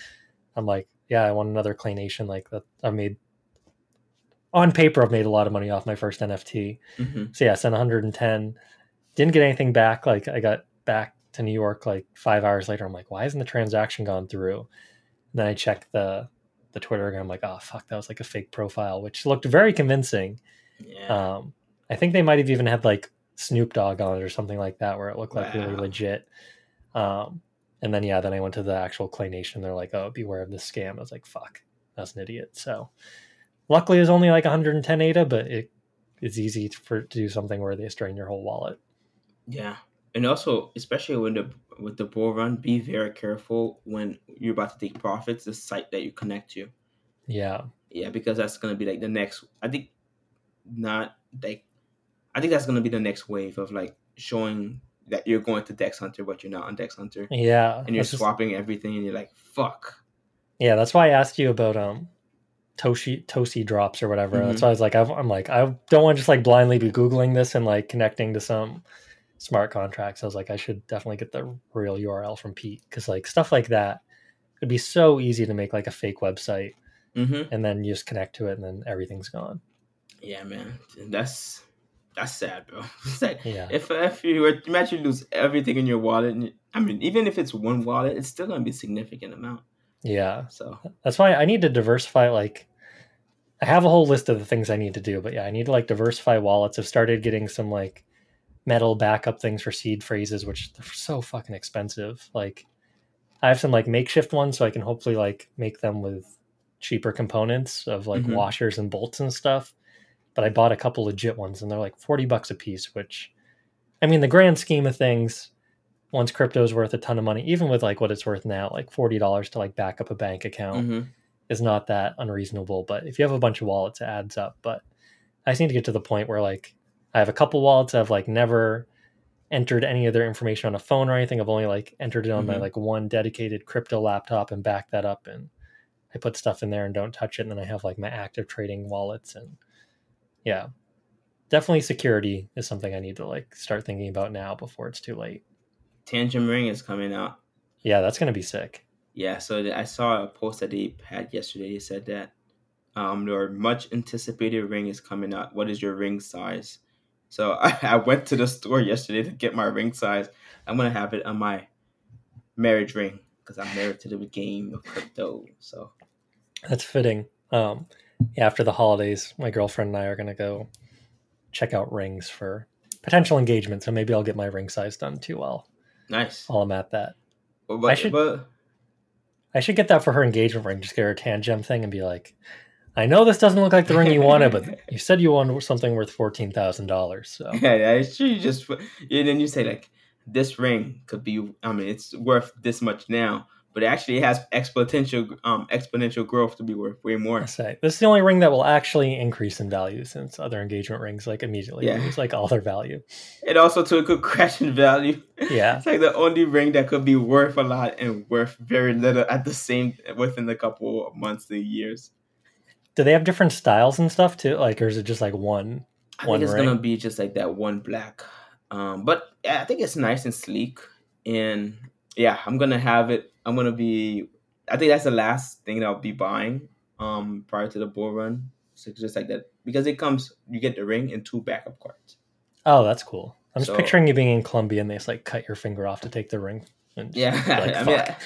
I'm like, yeah, I want another Clay Nation. Like that I've made a lot of money off my first NFT. So yeah, I sent 110, didn't get anything back. Like I got back to New York, like 5 hours later. I'm like, why isn't the transaction gone through? And then I checked the Twitter and I'm like, oh fuck, that was like a fake profile, which looked very convincing. Yeah. I think they might have even had like Snoop Dogg on it or something like that, where it looked like really legit. And then, then I went to the actual Clay Nation. They're like, oh, beware of this scam. I was like, fuck, that's an idiot. So luckily it was only like 110 ADA, but it's easy to do something where they strain your whole wallet. Yeah. And also, especially with the bull run, be very careful when you're about to take profits, the site that you connect to. Yeah. Yeah. Because that's going to be like the next, I think that's going to be the next wave of like showing that you're going to Dex Hunter, but you're not on Dex Hunter. Yeah. And you're swapping everything and you're like, fuck. Yeah, that's why I asked you about Toshi drops or whatever. Mm-hmm. That's why I was like, I'm like, I don't want to just like blindly be Googling this and like connecting to some smart contracts. I was like, I should definitely get the real URL from Pete, because like stuff like that, it'd be so easy to make like a fake website, mm-hmm. and then you just connect to it and then everything's gone. Yeah, man. That's sad, bro. It's like, yeah. If you were, imagine you lose everything in your wallet. And, I mean, even if it's one wallet, it's still going to be a significant amount. Yeah. So that's why I need to diversify. Like, I have a whole list of the things I need to do, but yeah, I need to like diversify wallets. I've started getting some like metal backup things for seed phrases, which they're so fucking expensive. Like, I have some like makeshift ones, so I can hopefully like make them with cheaper components of like mm-hmm. washers and bolts and stuff. But I bought a couple legit ones and they're like $40 a piece, which, I mean, the grand scheme of things, once crypto is worth a ton of money, even with like what it's worth now, like $40 to like back up a bank account mm-hmm. is not that unreasonable. But if you have a bunch of wallets, it adds up. But I just need to get to the point where like I have a couple wallets I've like never entered any of their information on a phone or anything. I've only like entered it on mm-hmm. my like one dedicated crypto laptop and backed that up. And I put stuff in there and don't touch it. And then I have like my active trading wallets. And yeah, definitely security is something I need to like start thinking about now before it's too late. Tantrum Ring is coming out. Yeah, that's going to be sick. Yeah, so I saw a post that they had yesterday. They said that your much anticipated ring is coming out. What is your ring size? So I went to the store yesterday to get my ring size. I'm going to have it on my marriage ring because I'm married to the game of crypto. So that's fitting. Yeah, after the holidays, my girlfriend and I are going to go check out rings for potential engagement. So maybe I'll get my ring size done too. Well, nice. While I'm at that. But, I should get that for her engagement ring. Just get her a tangem thing and be like, I know this doesn't look like the ring you wanted, but you said you wanted something worth $14,000. So yeah, she just, and then you say like, this ring could be, I mean, it's worth this much now, but actually it has exponential growth to be worth way more. This is the only ring that will actually increase in value, since other engagement rings like immediately lose like all their value. It also too could crash in value. Yeah. It's like the only ring that could be worth a lot and worth very little at the same within a couple of months to years. Do they have different styles and stuff too? Like, or is it just like one? I think it's going to be just like that one black. But I think it's nice and sleek. And yeah, I'm going to have it. I think that's the last thing that I'll be buying prior to the bull run. So just like that. Because it comes, you get the ring and two backup cards. Oh, that's cool. I'm just picturing you being in Colombia and they just like cut your finger off to take the ring. And yeah.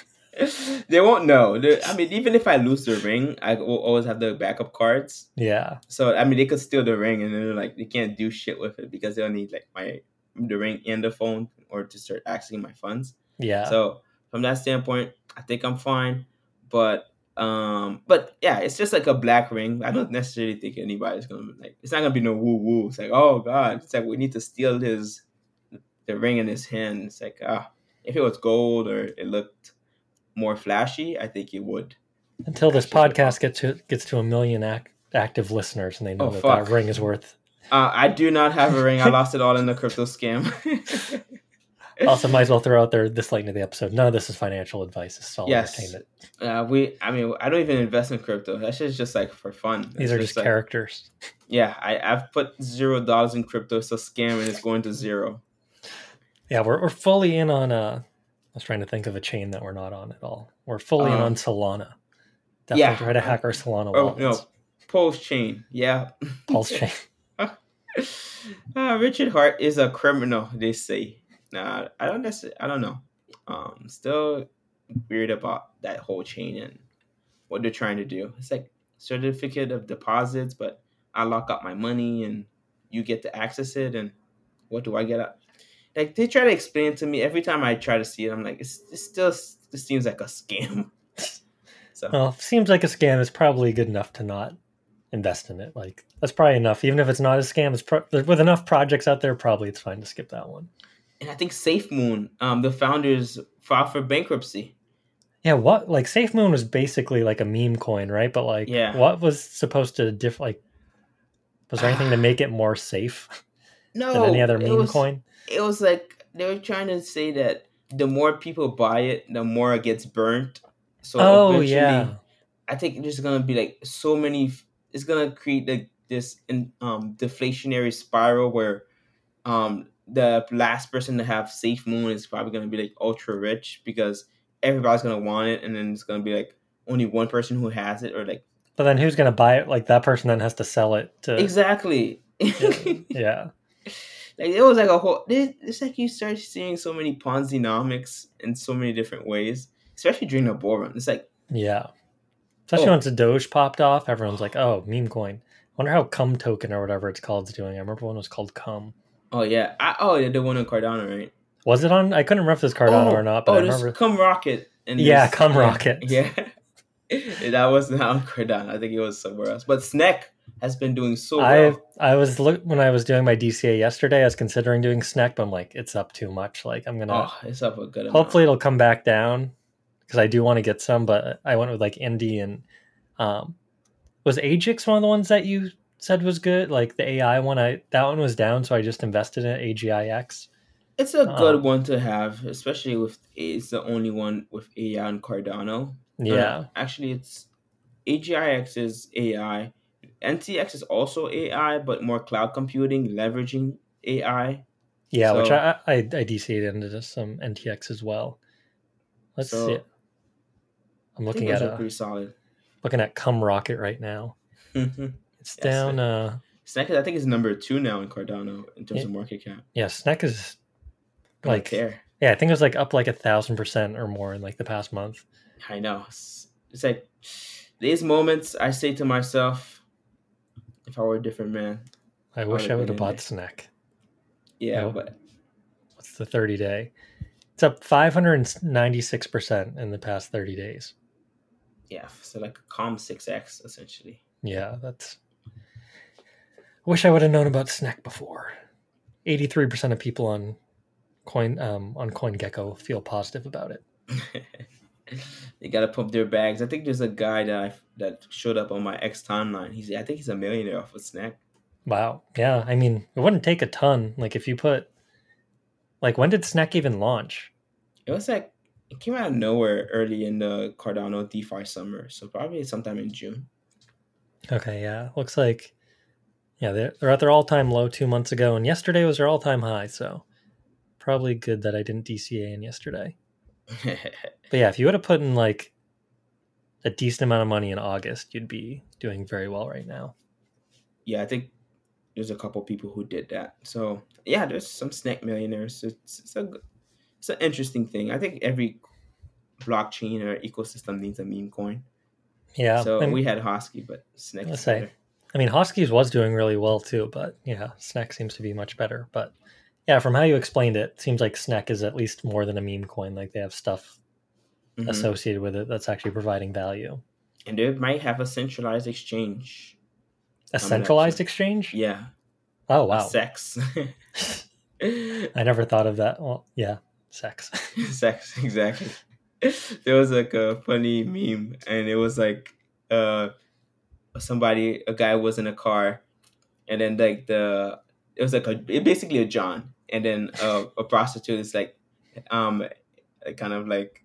They won't know. I mean, even if I lose the ring, I will always have the backup cards. Yeah. So, I mean, they could steal the ring and then like, they can't do shit with it because they'll need like the ring and the phone or to start accessing my funds. Yeah. So, from that standpoint, I think I'm fine. But yeah, it's just like a black ring. I don't necessarily think anybody's gonna like. It's not gonna be no woo woo. It's like, oh god, it's like we need to steal the ring in his hand. It's like if it was gold or it looked more flashy, I think it would. Until this podcast gets to 1 million active listeners and they know that ring is worth. I do not have a ring. I lost it all in the crypto scam. Also, might as well throw out there this late into the episode. None of this is financial advice. It's all entertainment. I don't even invest in crypto. That shit's just like for fun. These are just like, characters. Yeah, I've put $0 in crypto. It's a scam and it's going to zero. Yeah, we're fully in on. I was trying to think of a chain that we're not on at all. We're fully in on Solana. Definitely try to hack our Solana wallets. No, Pulse Chain. Yeah, Pulse Chain. Richard Hart is a criminal, they say. Nah, I don't know. Still weird about that whole chain and what they're trying to do. It's like certificate of deposits, but I lock up my money and you get to access it. And what do I get out? Like they try to explain it to me every time I try to see it. I'm like, it seems like a scam. So well, if it seems like a scam, it's probably good enough to not invest in it. Like that's probably enough. Even if it's not a scam, it's with enough projects out there, probably it's fine to skip that one. And I think SafeMoon, the founders filed for bankruptcy. Yeah, what? Like SafeMoon was basically like a meme coin, right? But like, what was supposed to was there anything to make it more safe than any other meme coin? It was like they were trying to say that the more people buy it, the more it gets burnt. So eventually, I think there's gonna be like so many. It's gonna create like this deflationary spiral where the last person to have SafeMoon is probably gonna be like ultra rich because everybody's gonna want it, and then it's gonna be like only one person who has it, or like. But then who's gonna buy it? Like that person then has to sell it to. Exactly. Yeah. Like it was like a whole. It's like you start seeing so many Ponzi-nomics in so many different ways, especially during the bull run. It's like especially once Doge popped off, everyone's like, "Oh, meme coin." I wonder how Cum token or whatever it's called is doing. I remember one was called Cum. Oh yeah, the one on Cardano, right? Was it on? I couldn't remember if it was Cardano or not, but I remember Cum Rocket. And Cum Rocket. Yeah, that wasn't on Cardano. I think it was somewhere else. But Snek has been doing so well. I was when I was doing my DCA yesterday, I was considering doing Snek, but I'm like, it's up too much. Like I'm gonna. Oh, it's up a good amount. Hopefully, it'll come back down. Because I do want to get some, but I went with like indie and was AGIX one of the ones that you said was good? Like the AI one, that one was down, so I just invested in AGIX. It's a good one to have, especially with it's the only one with AI on Cardano. Yeah, actually, it's AGIX is AI. NTX is also AI, but more cloud computing, leveraging AI. Yeah, so, which I DCA'd into some NTX as well. Let's see. I'm looking at pretty solid. Looking at Cum Rocket right now. Mm-hmm. It's down. Snek, I think, is number 2 now in Cardano in terms of market cap. Yeah, Snek is like there. Yeah, I think it was like up like 1,000% or more in like the past month. I know. It's like these moments. I say to myself, if I were a different man, I wish I would have bought Snek. Yeah, but what's the 30-day? It's up 596% in the past 30 days. Yeah, so like a calm 6x essentially. Yeah, that's. I wish I would have known about Snek before. 83% of people on CoinGecko feel positive about it. They gotta pump their bags. I think there's a guy that showed up on my X timeline. I think he's a millionaire off of Snek. Wow. Yeah. I mean, it wouldn't take a ton. Like if you put. Like, when did Snek even launch? It was like, it came out of nowhere early in the Cardano DeFi summer. So probably sometime in June. Okay, yeah. Looks like, yeah, they're at their all-time low 2 months ago. And yesterday was their all-time high. So probably good that I didn't DCA in yesterday. But yeah, if you would have put in like a decent amount of money in August, you'd be doing very well right now. Yeah, I think. There's a couple people who did that. So, yeah, there's some Snek millionaires. It's an interesting thing. I think every blockchain or ecosystem needs a meme coin. Yeah. So we had Hosky, but Snek is better. I mean, Hosky's was doing really well too, but yeah, Snek seems to be much better. But yeah, from how you explained it, it seems like Snek is at least more than a meme coin. Like they have stuff associated with it that's actually providing value. And they might have a centralized exchange. A centralized exchange? Yeah. Oh, wow. Sex. I never thought of that. Well, yeah, sex. Sex, exactly. There was like a funny meme, and it was like a guy was in a car, and then like it was like basically a John, and then a prostitute is like, kind of like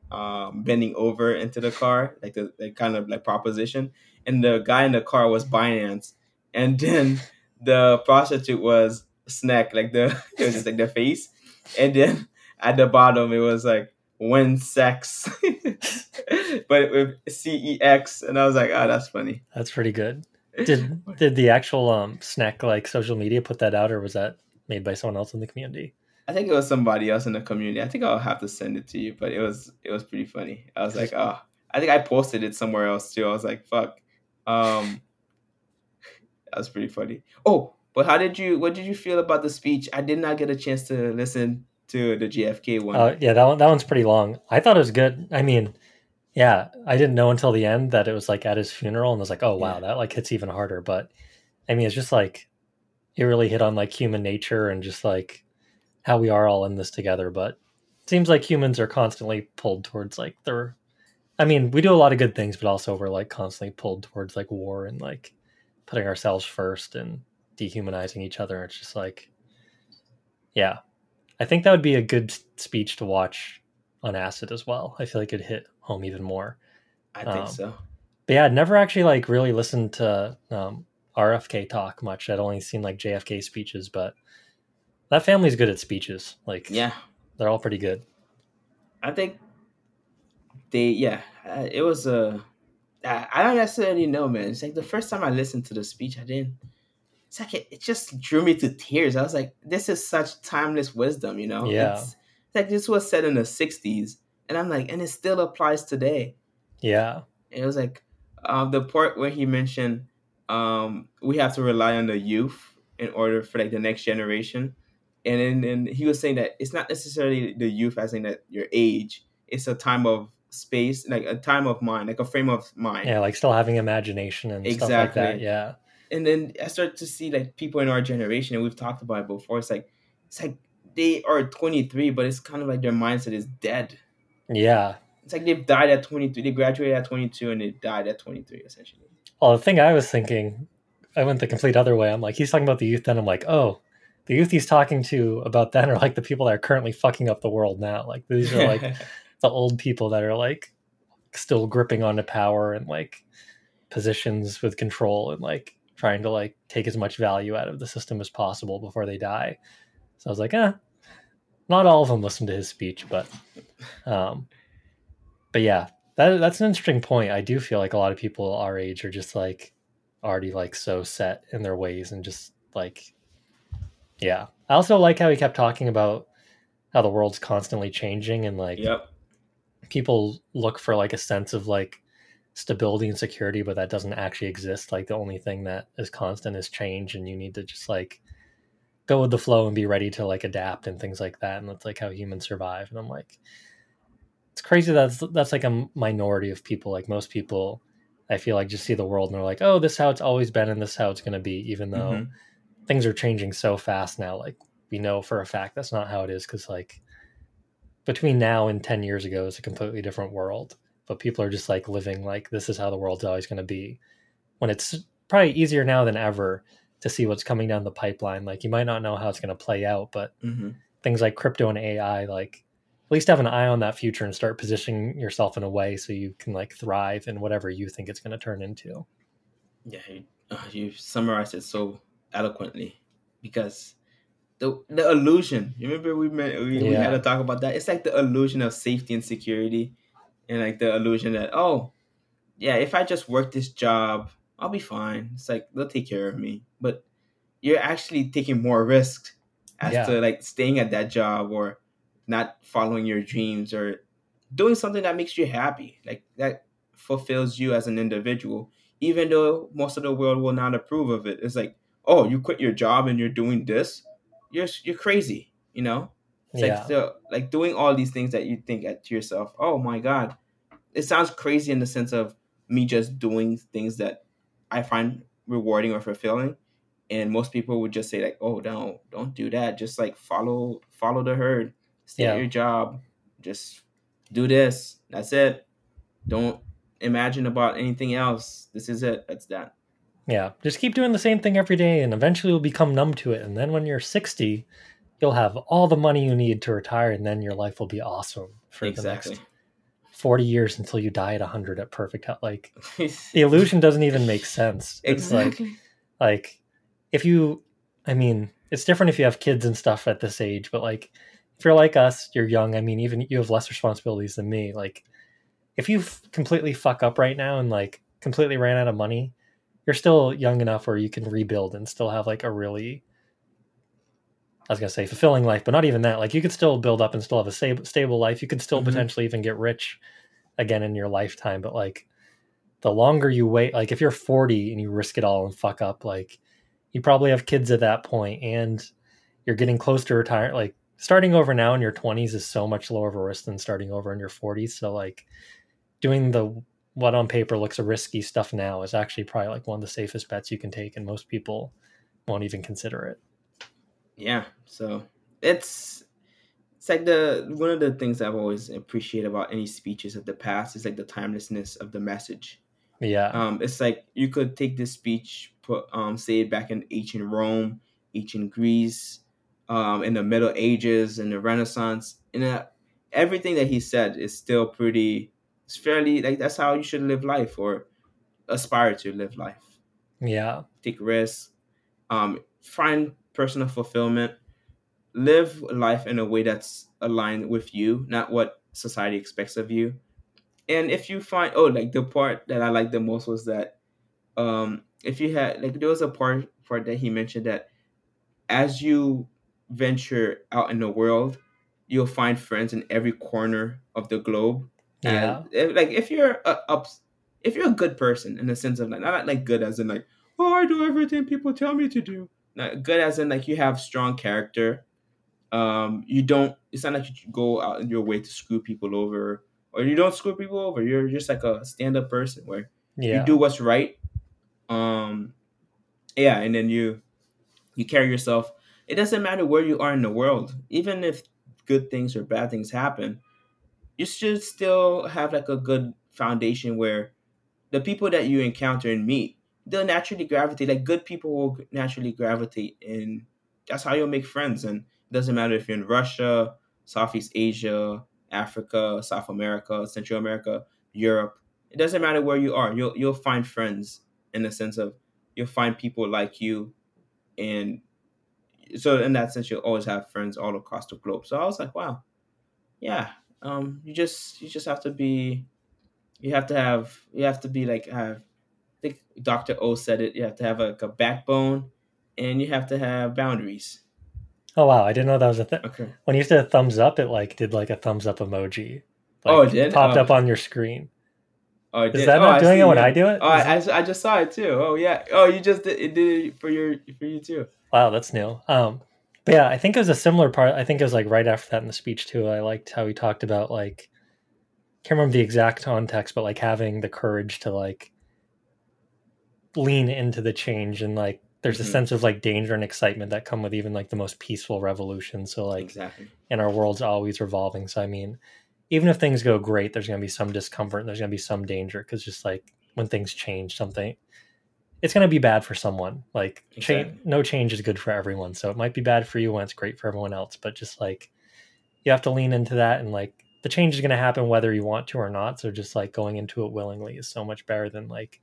bending over into the car, like the kind of like proposition, and the guy in the car was Binance. And then the prostitute was Snek, like it was just like the face. And then at the bottom, it was like, when sex, but with CEX. And I was like, oh, that's funny. That's pretty good. Did the actual Snek like social media put that out, or was that made by someone else in the community? I think it was somebody else in the community. I think I'll have to send it to you, but it was pretty funny. I was like, oh, I think I posted it somewhere else too. I was like, fuck. That was pretty funny. Oh, but what did you feel about the speech? I did not get a chance to listen to the JFK one. Yeah, that one's pretty long. I thought it was good. I mean, yeah, I didn't know until the end that it was like at his funeral, and I was like, oh wow, that like hits even harder. But I mean, it's just like it really hit on like human nature and just like how we are all in this together. But it seems like humans are constantly pulled towards like I mean, we do a lot of good things, but also we're like constantly pulled towards like war and like putting ourselves first and dehumanizing each other. It's just like, yeah, I think that would be a good speech to watch on acid as well. I feel like it'd hit home even more. I think so. But yeah, I'd never actually like really listened to RFK talk much. I'd only seen like JFK speeches, but that family's good at speeches. Like, yeah, they're all pretty good. I think they, yeah, it was a, I don't necessarily know, man. It's like the first time I listened to the speech, I didn't, it's like, it just drew me to tears. I was like, this is such timeless wisdom, you know? Yeah. It's like this was said in the 60s and I'm like, and it still applies today. Yeah. It was like, the part where he mentioned we have to rely on the youth in order for like the next generation. And then he was saying that it's not necessarily the youth as in that your age. It's a time of space, like a time of mind, like a frame of mind. Yeah, like still having imagination and exactly. stuff like that. Yeah. And then I start to see like people in our generation, and we've talked about it before. It's like they are 23, but it's kind of like their mindset is dead. Yeah. It's like they've died at 23. They graduated at 22 and they died at 23, essentially. Well, the thing I was thinking, I went the complete other way. I'm like, he's talking about the youth then. I'm like, oh, the youth he's talking to about then are like the people that are currently fucking up the world now. Like these are like the old people that are like still gripping onto power and like positions with control and like trying to like take as much value out of the system as possible before they die. So I was like, not all of them listened to his speech, but yeah, that's an interesting point. I do feel like a lot of people our age are just like already like so set in their ways and just like, yeah. I also like how he kept talking about how the world's constantly changing and like people look for like a sense of like stability and security, but that doesn't actually exist. Like the only thing that is constant is change, and you need to just like go with the flow and be ready to like adapt and things like that. And that's like how humans survive. And I'm like, it's crazy that's like a minority of people. Like most people, I feel like just see the world and they're like, oh, this is how it's always been and this is how it's going to be, even though things are changing so fast now. Like we know for a fact that's not how it is, because like between now and 10 years ago is a completely different world. But people are just like living like this is how the world's always going to be, when it's probably easier now than ever to see what's coming down the pipeline. Like you might not know how it's going to play out, but things like crypto and AI, like at least have an eye on that future and start positioning yourself in a way so you can like thrive in whatever you think it's going to turn into. Yeah, you summarized it so eloquently, because the illusion, you remember we had to talk about that. It's like the illusion of safety and security, and like the illusion that, oh yeah, if I just work this job, I'll be fine. It's like, they'll take care of me. But you're actually taking more risks as to like staying at that job or not following your dreams or doing something that makes you happy, like that fulfills you as an individual, even though most of the world will not approve of it. It's like, oh, you quit your job and you're doing this? You're crazy, you know? It's like, so, like doing all these things that you think at yourself, oh my God, it sounds crazy in the sense of me just doing things that I find rewarding or fulfilling. And most people would just say like, oh, no, don't do that. Just like follow the herd, stay at your job, just do this. That's it. Don't imagine about anything else. This is it. That's that. Yeah. Just keep doing the same thing every day and eventually you'll become numb to it. And then when you're 60, you'll have all the money you need to retire, and then your life will be awesome for the next 40 years until you die at 100 at perfect health. Like the illusion doesn't even make sense. Exactly. It's like if you, I mean, it's different if you have kids and stuff at this age, but like if you're like us, you're young. I mean, even you have less responsibilities than me. Like if you completely fuck up right now and like completely ran out of money, you're still young enough where you can rebuild and still have like a really, I was going to say fulfilling life, but not even that. Like you could still build up and still have a stable life. You could still potentially even get rich again in your lifetime. But like the longer you wait, like if you're 40 and you risk it all and fuck up, like you probably have kids at that point and you're getting close to retirement. Like starting over now in your 20s is so much lower of a risk than starting over in your 40s. So like doing what on paper looks risky stuff now is actually probably like one of the safest bets you can take. And most people won't even consider it. Yeah, so it's like one of the things I've always appreciated about any speeches of the past is like the timelessness of the message. Yeah, it's like you could take this speech, say it back in ancient Rome, ancient Greece, in the Middle Ages and the Renaissance, and everything that he said is still pretty, it's fairly, like, that's how you should live life or aspire to live life. Yeah. Take risks, find personal fulfillment, live life in a way that's aligned with you, not what society expects of you. And if you find, the part that I liked the most was that if you had, like, there was a part that he mentioned that as you venture out in the world, you'll find friends in every corner of the globe. Yeah. And if you're a good person in the sense of, like, not like good as in like, oh, I do everything people tell me to do. Not good as in like you have strong character. It's not like you go out in your way to screw people over, or you don't screw people over. You're just like a stand-up person where you do what's right. And then you carry yourself. It doesn't matter where you are in the world. Even if good things or bad things happen, you should still have like a good foundation where the people that you encounter and meet, they'll naturally gravitate. Like, good people will naturally gravitate, and that's how you'll make friends. And it doesn't matter if you're in Russia, Southeast Asia, Africa, South America, Central America, Europe. It doesn't matter where you are. You'll find friends in the sense of you'll find people like you, and so in that sense, you'll always have friends all across the globe. So I was like, wow, yeah. You just have to be, I think Dr. O said it. You have to have a backbone, and you have to have boundaries. Oh wow, I didn't know that was a thing. Okay. When you said thumbs up, it like did like a thumbs up emoji. Like, it did. Popped up on your screen. Oh, it did. Is that not doing it when I do it? Oh, I just saw it too. Oh yeah. Oh, you just did it for you too. Wow, that's new. But yeah, I think it was a similar part. I think it was like right after that in the speech too. I liked how he talked about, like, can't remember the exact context, but like having the courage to like lean into the change, and like there's a sense of like danger and excitement that come with even like the most peaceful revolution. So like, exactly. And our world's always revolving. So I mean, even if things go great, there's going to be some discomfort and there's going to be some danger, because just like when things change, something, it's going to be bad for someone. Like, exactly. No change is good for everyone. So it might be bad for you when it's great for everyone else, but just like, you have to lean into that, and like the change is going to happen whether you want to or not. So just like going into it willingly is so much better than like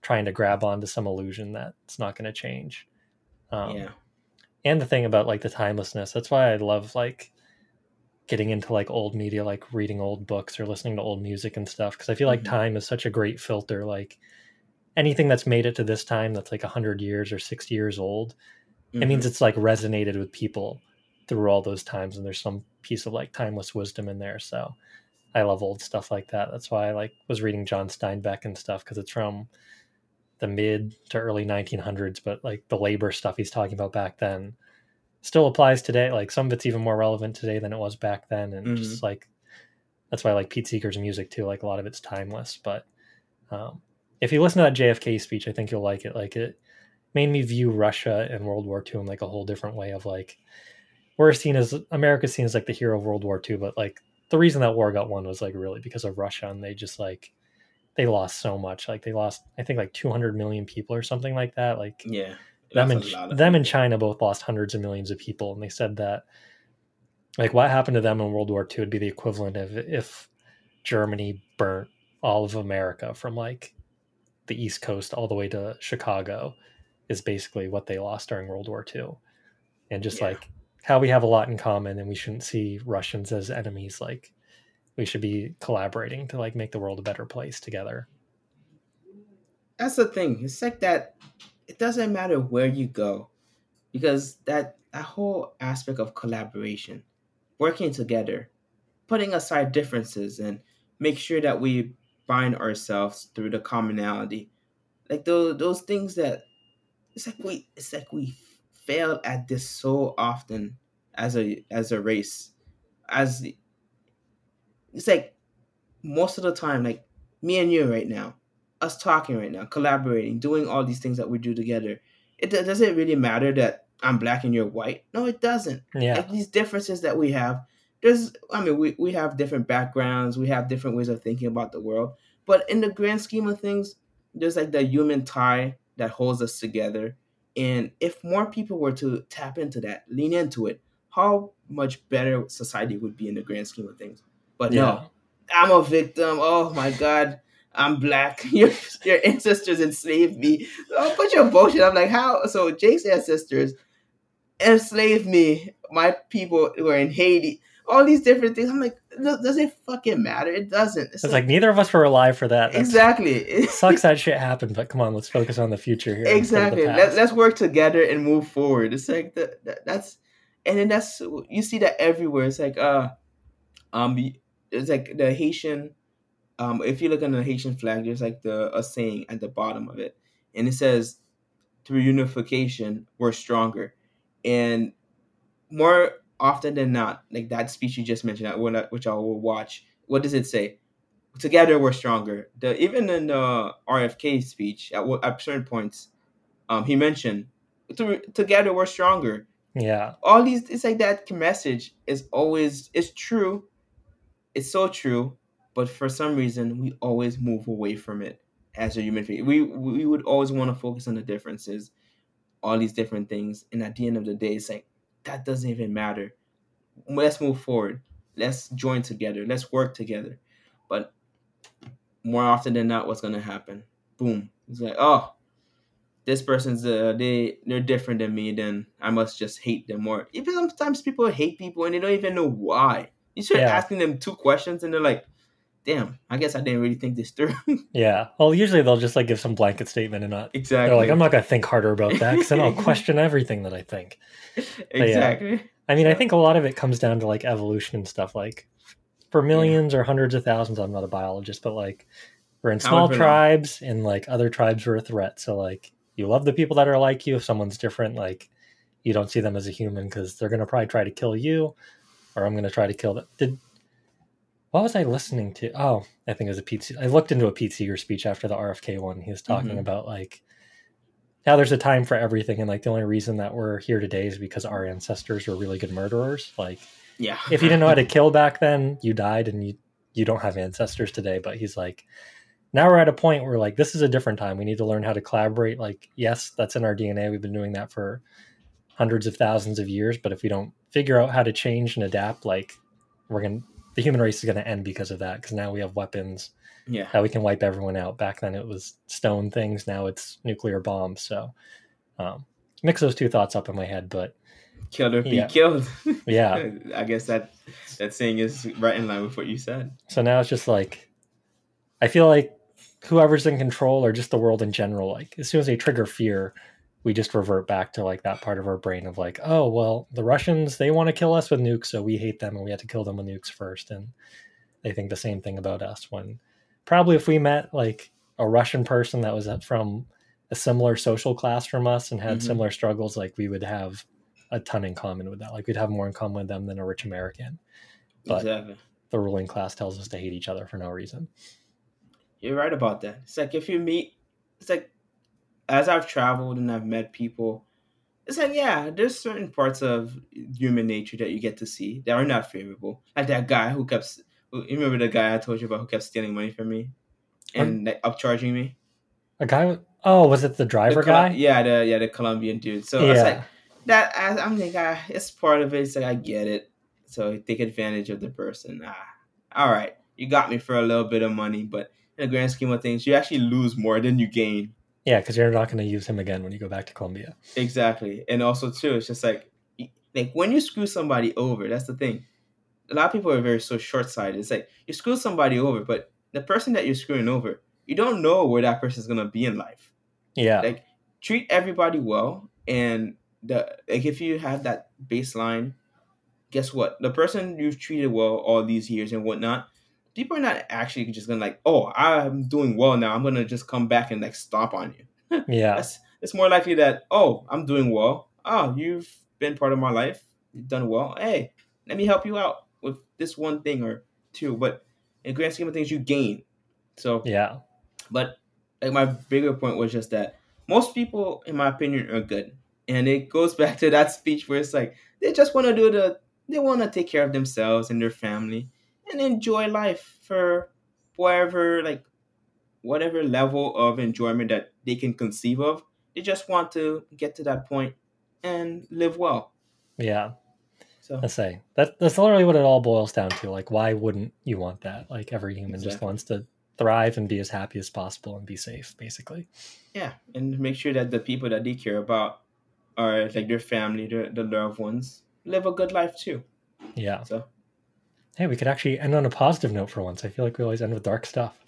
trying to grab onto some illusion that it's not going to change. Yeah. And the thing about like the timelessness, that's why I love like getting into like old media, like reading old books or listening to old music and stuff. Cause I feel like time is such a great filter. Like, anything that's made it to this time that's like 100 years or 60 years old, it means it's like resonated with people through all those times, and there's some piece of like timeless wisdom in there. So I love old stuff like that. That's why I like was reading John Steinbeck and stuff, because it's from the mid to early 1900s, but like the labor stuff he's talking about back then still applies today. Like, some of it's even more relevant today than it was back then, and just like that's why I like Pete Seeger's music too. Like, a lot of it's timeless, but if you listen to that JFK speech, I think you'll like it. Like, it made me view Russia and World War II in like a whole different way of like, America's seen as like the hero of World War II, but like the reason that war got won was like really because of Russia, and they just like, they lost so much. Like, they lost, I think, like 200 million people or something like that. Like, yeah, them and China both lost hundreds of millions of people. And they said that like what happened to them in World War II would be the equivalent of if Germany burnt all of America from like the East Coast all the way to Chicago, is basically what they lost during World War II. And just like how we have a lot in common, and we shouldn't see Russians as enemies. Like, we should be collaborating to like make the world a better place together. That's the thing. It's like that. It doesn't matter where you go, because that whole aspect of collaboration, working together, putting aside differences, and make sure that we find ourselves through the commonality, like those things that it's like we fail at this so often as a race. It's like most of the time, like me and you right now, us talking right now, collaborating, doing all these things that we do together. It doesn't really matter that I'm black and you're white. No, it doesn't. Yeah, like these differences that we have. We have different backgrounds, we have different ways of thinking about the world, but in the grand scheme of things, there's like the human tie that holds us together, And if more people were to tap into that, lean into it, how much better society would be in the grand scheme of things. But no, I'm a victim. Oh, my God. I'm black. Your ancestors enslaved me. Oh, put your bullshit. I'm like, how? So Jake's ancestors enslaved me. My people were in Haiti. All these different things. I'm like, does it fucking matter? It doesn't. It's like neither of us were alive for that. Exactly. It sucks that shit happened, but come on, let's focus on the future here. Exactly. Let's work together and move forward. It's like that's you see that everywhere. It's like it's like the Haitian. If you look on the Haitian flag, there's like a saying at the bottom of it, and it says, "Through unification, we're stronger," and more often than not, like that speech you just mentioned, which I will watch. What does it say? Together, we're stronger. Even in the RFK speech, at certain points, he mentioned, "Together, we're stronger." Yeah. All these, it's like that message is always, it's true, it's so true. But for some reason, we always move away from it as a human being. We would always want to focus on the differences, all these different things. And at the end of the day, it's like, that doesn't even matter. Let's move forward. Let's join together. Let's work together. But more often than not, what's going to happen? Boom. It's like, oh, this person's, they're different than me. Then I must just hate them more. Even sometimes people hate people and they don't even know why. You start asking them two questions and they're like, damn, I guess I didn't really think this through. Yeah. Well, usually they'll just like give some blanket statement and not. Exactly. They're like, I'm not going to think harder about that because then I'll question everything that I think. Exactly. Yeah. I mean, I think a lot of it comes down to like evolution and stuff. Like for millions or hundreds of thousands, I'm not a biologist, but like we're in small tribes and like other tribes were a threat. So like you love the people that are like you. If someone's different, like you don't see them as a human because they're going to probably try to kill you or I'm going to try to kill them. What was I listening to? Oh, I think it was a Pete. I looked into a Pete Seeger speech after the RFK one. He was talking about like now there's a time for everything, and like the only reason that we're here today is because our ancestors were really good murderers. Like, if you didn't know how to kill back then, you died, and you don't have ancestors today. But he's like, now we're at a point where like this is a different time. We need to learn how to collaborate. Like, yes, that's in our DNA. We've been doing that for hundreds of thousands of years. But if we don't figure out how to change and adapt, like the human race is going to end because of that. Because now we have weapons that we can wipe everyone out. Back then it was stone things. Now it's nuclear bombs. So mix those two thoughts up in my head, but killed or be killed. Yeah. I guess that saying is right in line with what you said. So now it's just like, I feel like whoever's in control or just the world in general, like as soon as they trigger fear, we just revert back to like that part of our brain of like, oh, well, the Russians, they want to kill us with nukes. So we hate them and we had to kill them with nukes first. And they think the same thing about us when probably if we met like a Russian person that was from a similar social class from us and had similar struggles, like we would have a ton in common with that. Like we'd have more in common with them than a rich American. But the ruling class tells us to hate each other for no reason. You're right about that. It's like if you meet, it's like, as I've traveled and I've met people, it's like, yeah, there's certain parts of human nature that you get to see that are not favorable. Like that guy you remember the guy I told you about who kept stealing money from me and like, upcharging me? A guy, oh, was it the driver guy? The Colombian dude. So it's like, I'm like, it's part of it. It's like, I get it. So take advantage of the person. All right, you got me for a little bit of money, but in the grand scheme of things, you actually lose more than you gain. Yeah, because you're not going to use him again when you go back to Colombia. Exactly. And also, too, it's just like when you screw somebody over, that's the thing. A lot of people are so short-sighted. It's like you screw somebody over, but the person that you're screwing over, you don't know where that person's going to be in life. Yeah. Like, treat everybody well. And if you have that baseline, guess what? The person you've treated well all these years and whatnot, people are not actually just going to like, oh, I'm doing well now. I'm going to just come back and like stomp on you. Yeah. It's more likely that, oh, I'm doing well. Oh, you've been part of my life. You've done well. Hey, let me help you out with this one thing or two. But in the grand scheme of things, you gain. So, yeah. But like my bigger point was just that most people, in my opinion, are good. And it goes back to that speech where it's like, they just want to they want to take care of themselves and their family. And enjoy life for whatever level of enjoyment that they can conceive of. They just want to get to that point and live well. Yeah. So I say that's literally what it all boils down to. Like, why wouldn't you want that? Like, every human just wants to thrive and be as happy as possible and be safe, basically. Yeah. And make sure that the people that they care about are like their family, their loved ones, live a good life too. Yeah. So, hey, we could actually end on a positive note for once. I feel like we always end with dark stuff.